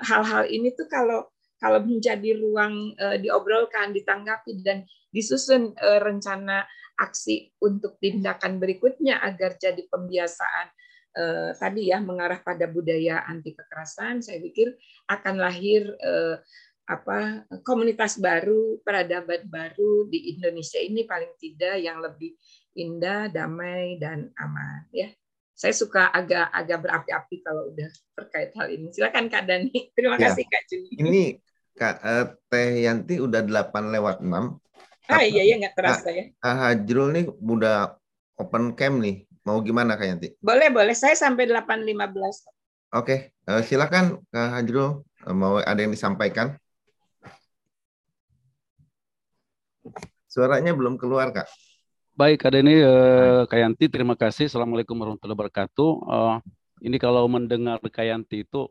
hal-hal ini tuh kalau kalau menjadi ruang diobrolkan, ditanggapi, dan disusun rencana aksi untuk tindakan berikutnya agar jadi pembiasaan. Eh, tadi ya, mengarah pada budaya anti kekerasan, saya pikir akan lahir eh, apa komunitas baru, peradaban baru di Indonesia ini paling tidak yang lebih indah, damai, dan aman. Ya, saya suka agak-agak berapi-api kalau udah terkait hal ini. Silakan Kak Dani. Terima ya. kasih Kak Juni. Ini Kak eh, Teh Yanti udah delapan lewat enam. Ah iya iya nggak terasa ya. Kak Hajrul nih udah open cam nih. Mau gimana Kak Yanti? Boleh, boleh. Saya sampai delapan lima belas. Oke, okay. Silakan Kak Hajrul. Mau ada yang disampaikan? Suaranya belum keluar, Kak. Baik, Kak Deni, Kak Yanti, terima kasih. Assalamualaikum warahmatullahi wabarakatuh. Ini kalau mendengar Kak Yanti itu,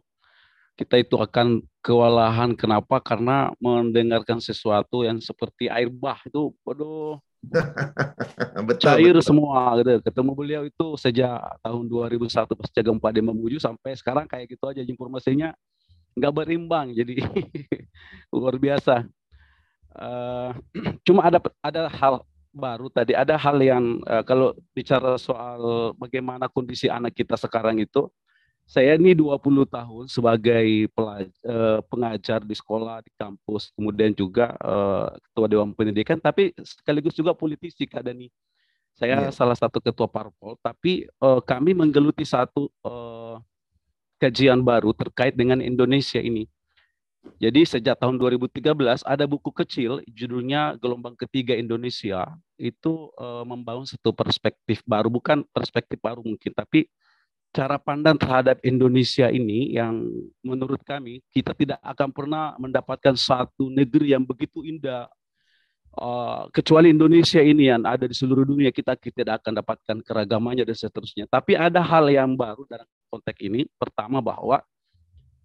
kita itu akan kewalahan. Kenapa? Karena mendengarkan sesuatu yang seperti air bah itu, waduh, betul, cair betul. Semua gitu. Ketemu beliau itu sejak tahun dua ribu satu pasca gempa di Mamuju sampai sekarang kayak gitu aja informasinya, nggak berimbang, jadi luar biasa. Uh, cuma ada ada hal baru tadi, ada hal yang uh, kalau bicara soal bagaimana kondisi anak kita sekarang itu, saya ini dua puluh tahun sebagai pengajar di sekolah, di kampus, kemudian juga uh, ketua Dewan Pendidikan, tapi sekaligus juga politisi, Kak Dani. Saya yeah. salah satu ketua parpol, tapi uh, kami menggeluti satu uh, kajian baru terkait dengan Indonesia ini. Jadi sejak tahun dua ribu tiga belas ada buku kecil judulnya Gelombang Ketiga Indonesia, itu uh, membangun satu perspektif baru, bukan perspektif baru mungkin, tapi cara pandang terhadap Indonesia ini yang menurut kami kita tidak akan pernah mendapatkan satu negeri yang begitu indah uh, kecuali Indonesia ini yang ada di seluruh dunia, kita, kita tidak akan dapatkan keragamannya dan seterusnya. Tapi ada hal yang baru dalam konteks ini. Pertama bahwa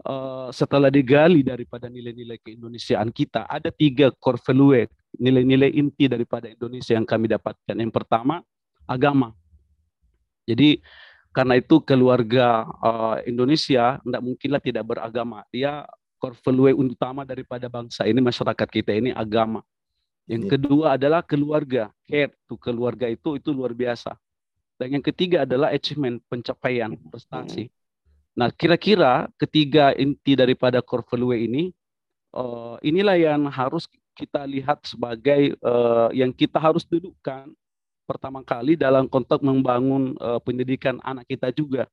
uh, setelah digali daripada nilai-nilai keindonesiaan kita, ada tiga core value, nilai-nilai inti daripada Indonesia yang kami dapatkan. Yang pertama, agama. Jadi karena itu keluarga uh, Indonesia tidak mungkinlah tidak beragama. Dia core value utama daripada bangsa ini, masyarakat kita ini agama. Yang kedua adalah keluarga, care to keluarga itu itu luar biasa. Dan yang ketiga adalah achievement, pencapaian, prestasi. Nah, kira-kira ketiga inti daripada core value ini, uh, inilah yang harus kita lihat sebagai uh, yang kita harus dudukkan pertama kali dalam konteks membangun uh, pendidikan anak kita juga.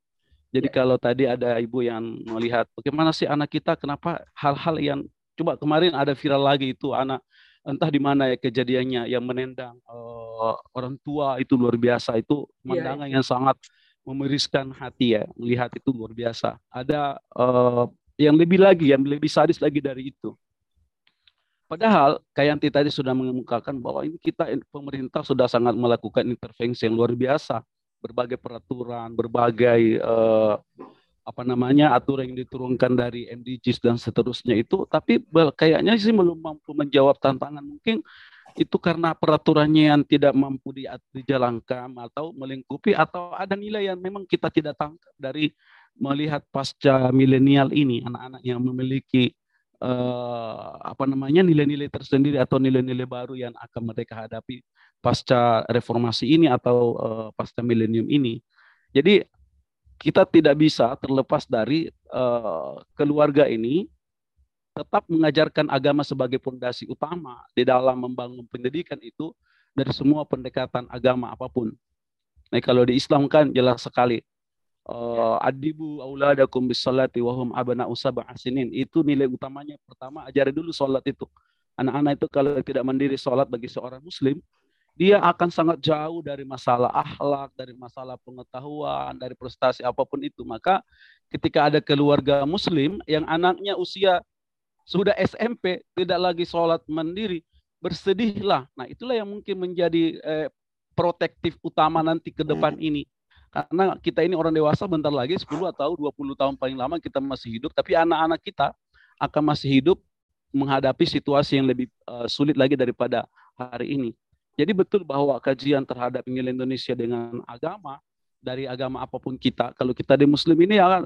Jadi ya. Kalau tadi ada ibu yang melihat bagaimana sih anak kita, kenapa hal-hal yang coba kemarin ada viral lagi itu anak entah di mana ya kejadiannya yang menendang uh, orang tua, itu luar biasa, itu pemandangan ya, ya. yang sangat memiriskan hati ya, melihat itu luar biasa. Ada uh, yang lebih lagi, yang lebih sadis lagi dari itu. Padahal Kak Yanti tadi sudah mengemukakan bahwa ini kita pemerintah sudah sangat melakukan intervensi yang luar biasa, berbagai peraturan, berbagai eh, apa namanya aturan yang diturunkan dari M D Gs dan seterusnya itu, tapi kayaknya sih belum mampu menjawab tantangan. Mungkin itu karena peraturannya yang tidak mampu di, dijalankan atau melingkupi, atau ada nilai yang memang kita tidak tangkap dari melihat pasca milenial ini, anak-anak yang memiliki Uh, apa namanya nilai-nilai tersendiri atau nilai-nilai baru yang akan mereka hadapi pasca reformasi ini atau uh, pasca milenium ini. Jadi kita tidak bisa terlepas dari uh, keluarga ini tetap mengajarkan agama sebagai fondasi utama di dalam membangun pendidikan itu dari semua pendekatan agama apapun. Nah, kalau di Islam kan jelas sekali. Uh, adibu auladakum bisolati wahum abana usaba asinin, itu nilai utamanya. Pertama, ajari dulu sholat itu. Anak-anak itu kalau tidak mandiri sholat bagi seorang muslim, dia akan sangat jauh dari masalah akhlak, dari masalah pengetahuan, dari prestasi apapun itu. Maka ketika ada keluarga muslim yang anaknya usia sudah S M P, tidak lagi sholat mandiri, bersedihlah. Nah, itulah yang mungkin menjadi eh, protektif utama nanti ke depan ini. Karena kita ini orang dewasa, bentar lagi sepuluh atau dua puluh tahun paling lama kita masih hidup, tapi anak-anak kita akan masih hidup menghadapi situasi yang lebih uh, sulit lagi daripada hari ini. Jadi betul bahwa kajian terhadap nilai Indonesia dengan agama, dari agama apapun kita, kalau kita di Muslim ini ya,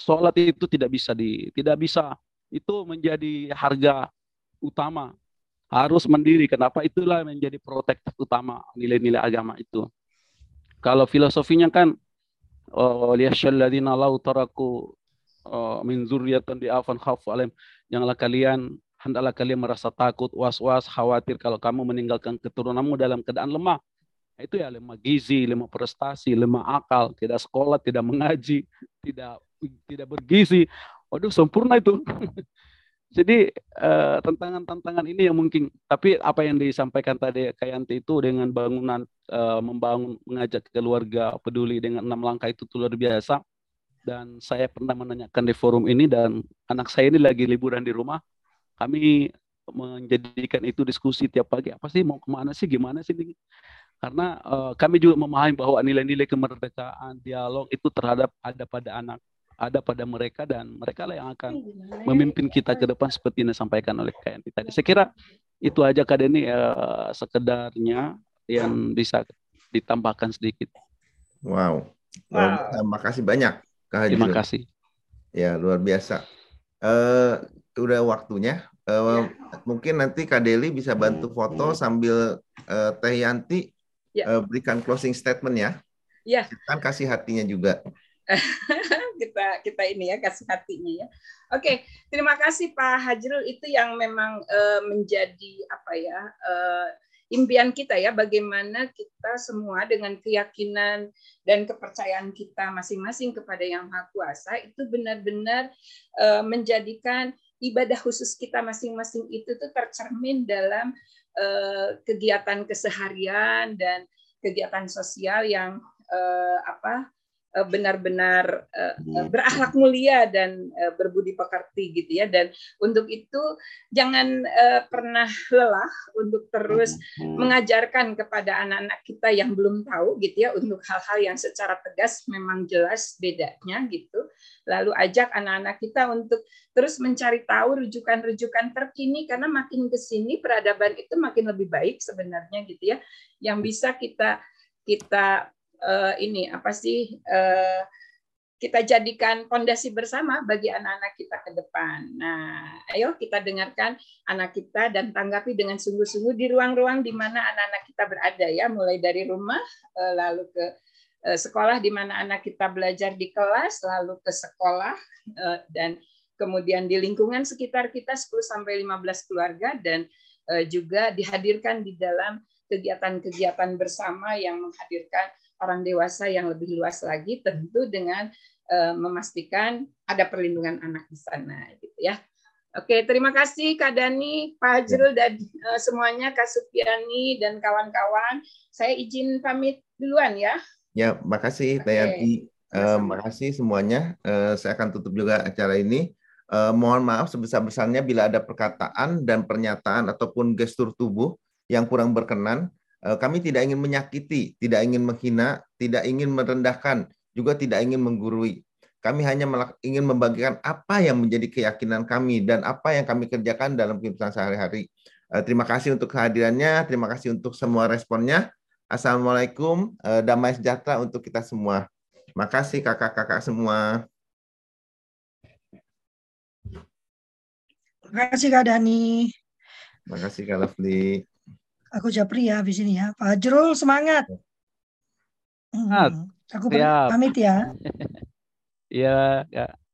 sholat itu tidak bisa di, tidak bisa itu menjadi harga utama. Harus mandiri. Kenapa? Itulah menjadi protektif utama nilai-nilai agama itu. Kalau filosofinya kan liyashalladzina law taraku min dzurriyatan di'afan khaufu alaihim, janganlah kalian hendaklah kalian merasa takut, was-was, khawatir kalau kamu meninggalkan keturunanmu dalam keadaan lemah. Itu ya lemah gizi, lemah prestasi, lemah akal, tidak sekolah, tidak mengaji, tidak tidak bergizi. Waduh, sempurna itu. Jadi eh, tantangan-tantangan ini yang mungkin, tapi apa yang disampaikan tadi Kak Yanti itu dengan bangunan, eh, membangun, mengajak keluarga peduli dengan enam langkah itu luar biasa. Dan saya pernah menanyakan di forum ini, dan anak saya ini lagi liburan di rumah, kami menjadikan itu diskusi tiap pagi, apa sih, mau kemana sih, gimana sih ini? Karena eh, kami juga memahami bahwa nilai-nilai kemerdekaan, dialog itu terhadap ada pada anak, ada pada mereka, dan mereka lah yang akan memimpin kita ke depan seperti yang disampaikan oleh Kak Yanti tadi. Saya kira itu aja Kak Deni, eh, sekedarnya yang bisa ditambahkan sedikit. Wow, wow. Terima kasih banyak Kak Hajrul. Terima kasih. Ya, luar biasa. Uh, udah waktunya. Uh, ya. Mungkin nanti Kak Deli bisa bantu foto sambil uh, Teh Yanti ya. uh, berikan closing statement ya. Ya. Kan kasih hatinya juga. kita kita ini ya, kasih hatinya ya. Oke, okay. Terima kasih Pak Hajrul, itu yang memang uh, menjadi apa ya uh, impian kita ya, bagaimana kita semua dengan keyakinan dan kepercayaan kita masing-masing kepada Yang Maha Kuasa itu benar-benar uh, menjadikan ibadah khusus kita masing-masing itu tuh tercermin dalam uh, kegiatan keseharian dan kegiatan sosial yang uh, apa benar-benar berakhlak mulia dan berbudi pekerti gitu ya. Dan untuk itu jangan pernah lelah untuk terus mengajarkan kepada anak-anak kita yang belum tahu gitu ya, untuk hal-hal yang secara tegas memang jelas bedanya gitu. Lalu ajak anak-anak kita untuk terus mencari tahu rujukan-rujukan terkini, karena makin ke sini peradaban itu makin lebih baik sebenarnya gitu ya, yang bisa kita kita Uh, ini apa sih uh, kita jadikan fondasi bersama bagi anak-anak kita ke depan. Nah, ayo kita dengarkan anak kita dan tanggapi dengan sungguh-sungguh di ruang-ruang di mana anak-anak kita berada ya, mulai dari rumah uh, lalu ke uh, sekolah di mana anak kita belajar di kelas, lalu ke sekolah uh, dan kemudian di lingkungan sekitar kita sepuluh sampai lima belas keluarga, dan uh, juga dihadirkan di dalam kegiatan-kegiatan bersama yang menghadirkan orang dewasa yang lebih luas lagi, tentu dengan uh, memastikan ada perlindungan anak di sana gitu ya. Oke, terima kasih Kak Dani, Pak Hajrul dan uh, semuanya, Kak Sufiani dan kawan-kawan. Saya izin pamit duluan ya. Ya, makasih Teh Yanti. Uh, makasih semuanya. Uh, saya akan tutup juga acara ini. Uh, mohon maaf sebesar-besarnya bila ada perkataan dan pernyataan ataupun gestur tubuh yang kurang berkenan. Kami tidak ingin menyakiti, tidak ingin menghina, tidak ingin merendahkan, juga tidak ingin menggurui. Kami hanya ingin membagikan apa yang menjadi keyakinan kami dan apa yang kami kerjakan dalam kehidupan sehari-hari. Terima kasih untuk kehadirannya, terima kasih untuk semua responnya. Assalamualaikum, damai sejahtera untuk kita semua. Terima kasih kakak-kakak semua. Terima kasih Kak Dani. Terima kasih Kak Lovely. Aku Japri ya di sini ya. Pak Hajrul semangat. Hmm. Aku pamit ya. Iya, ya.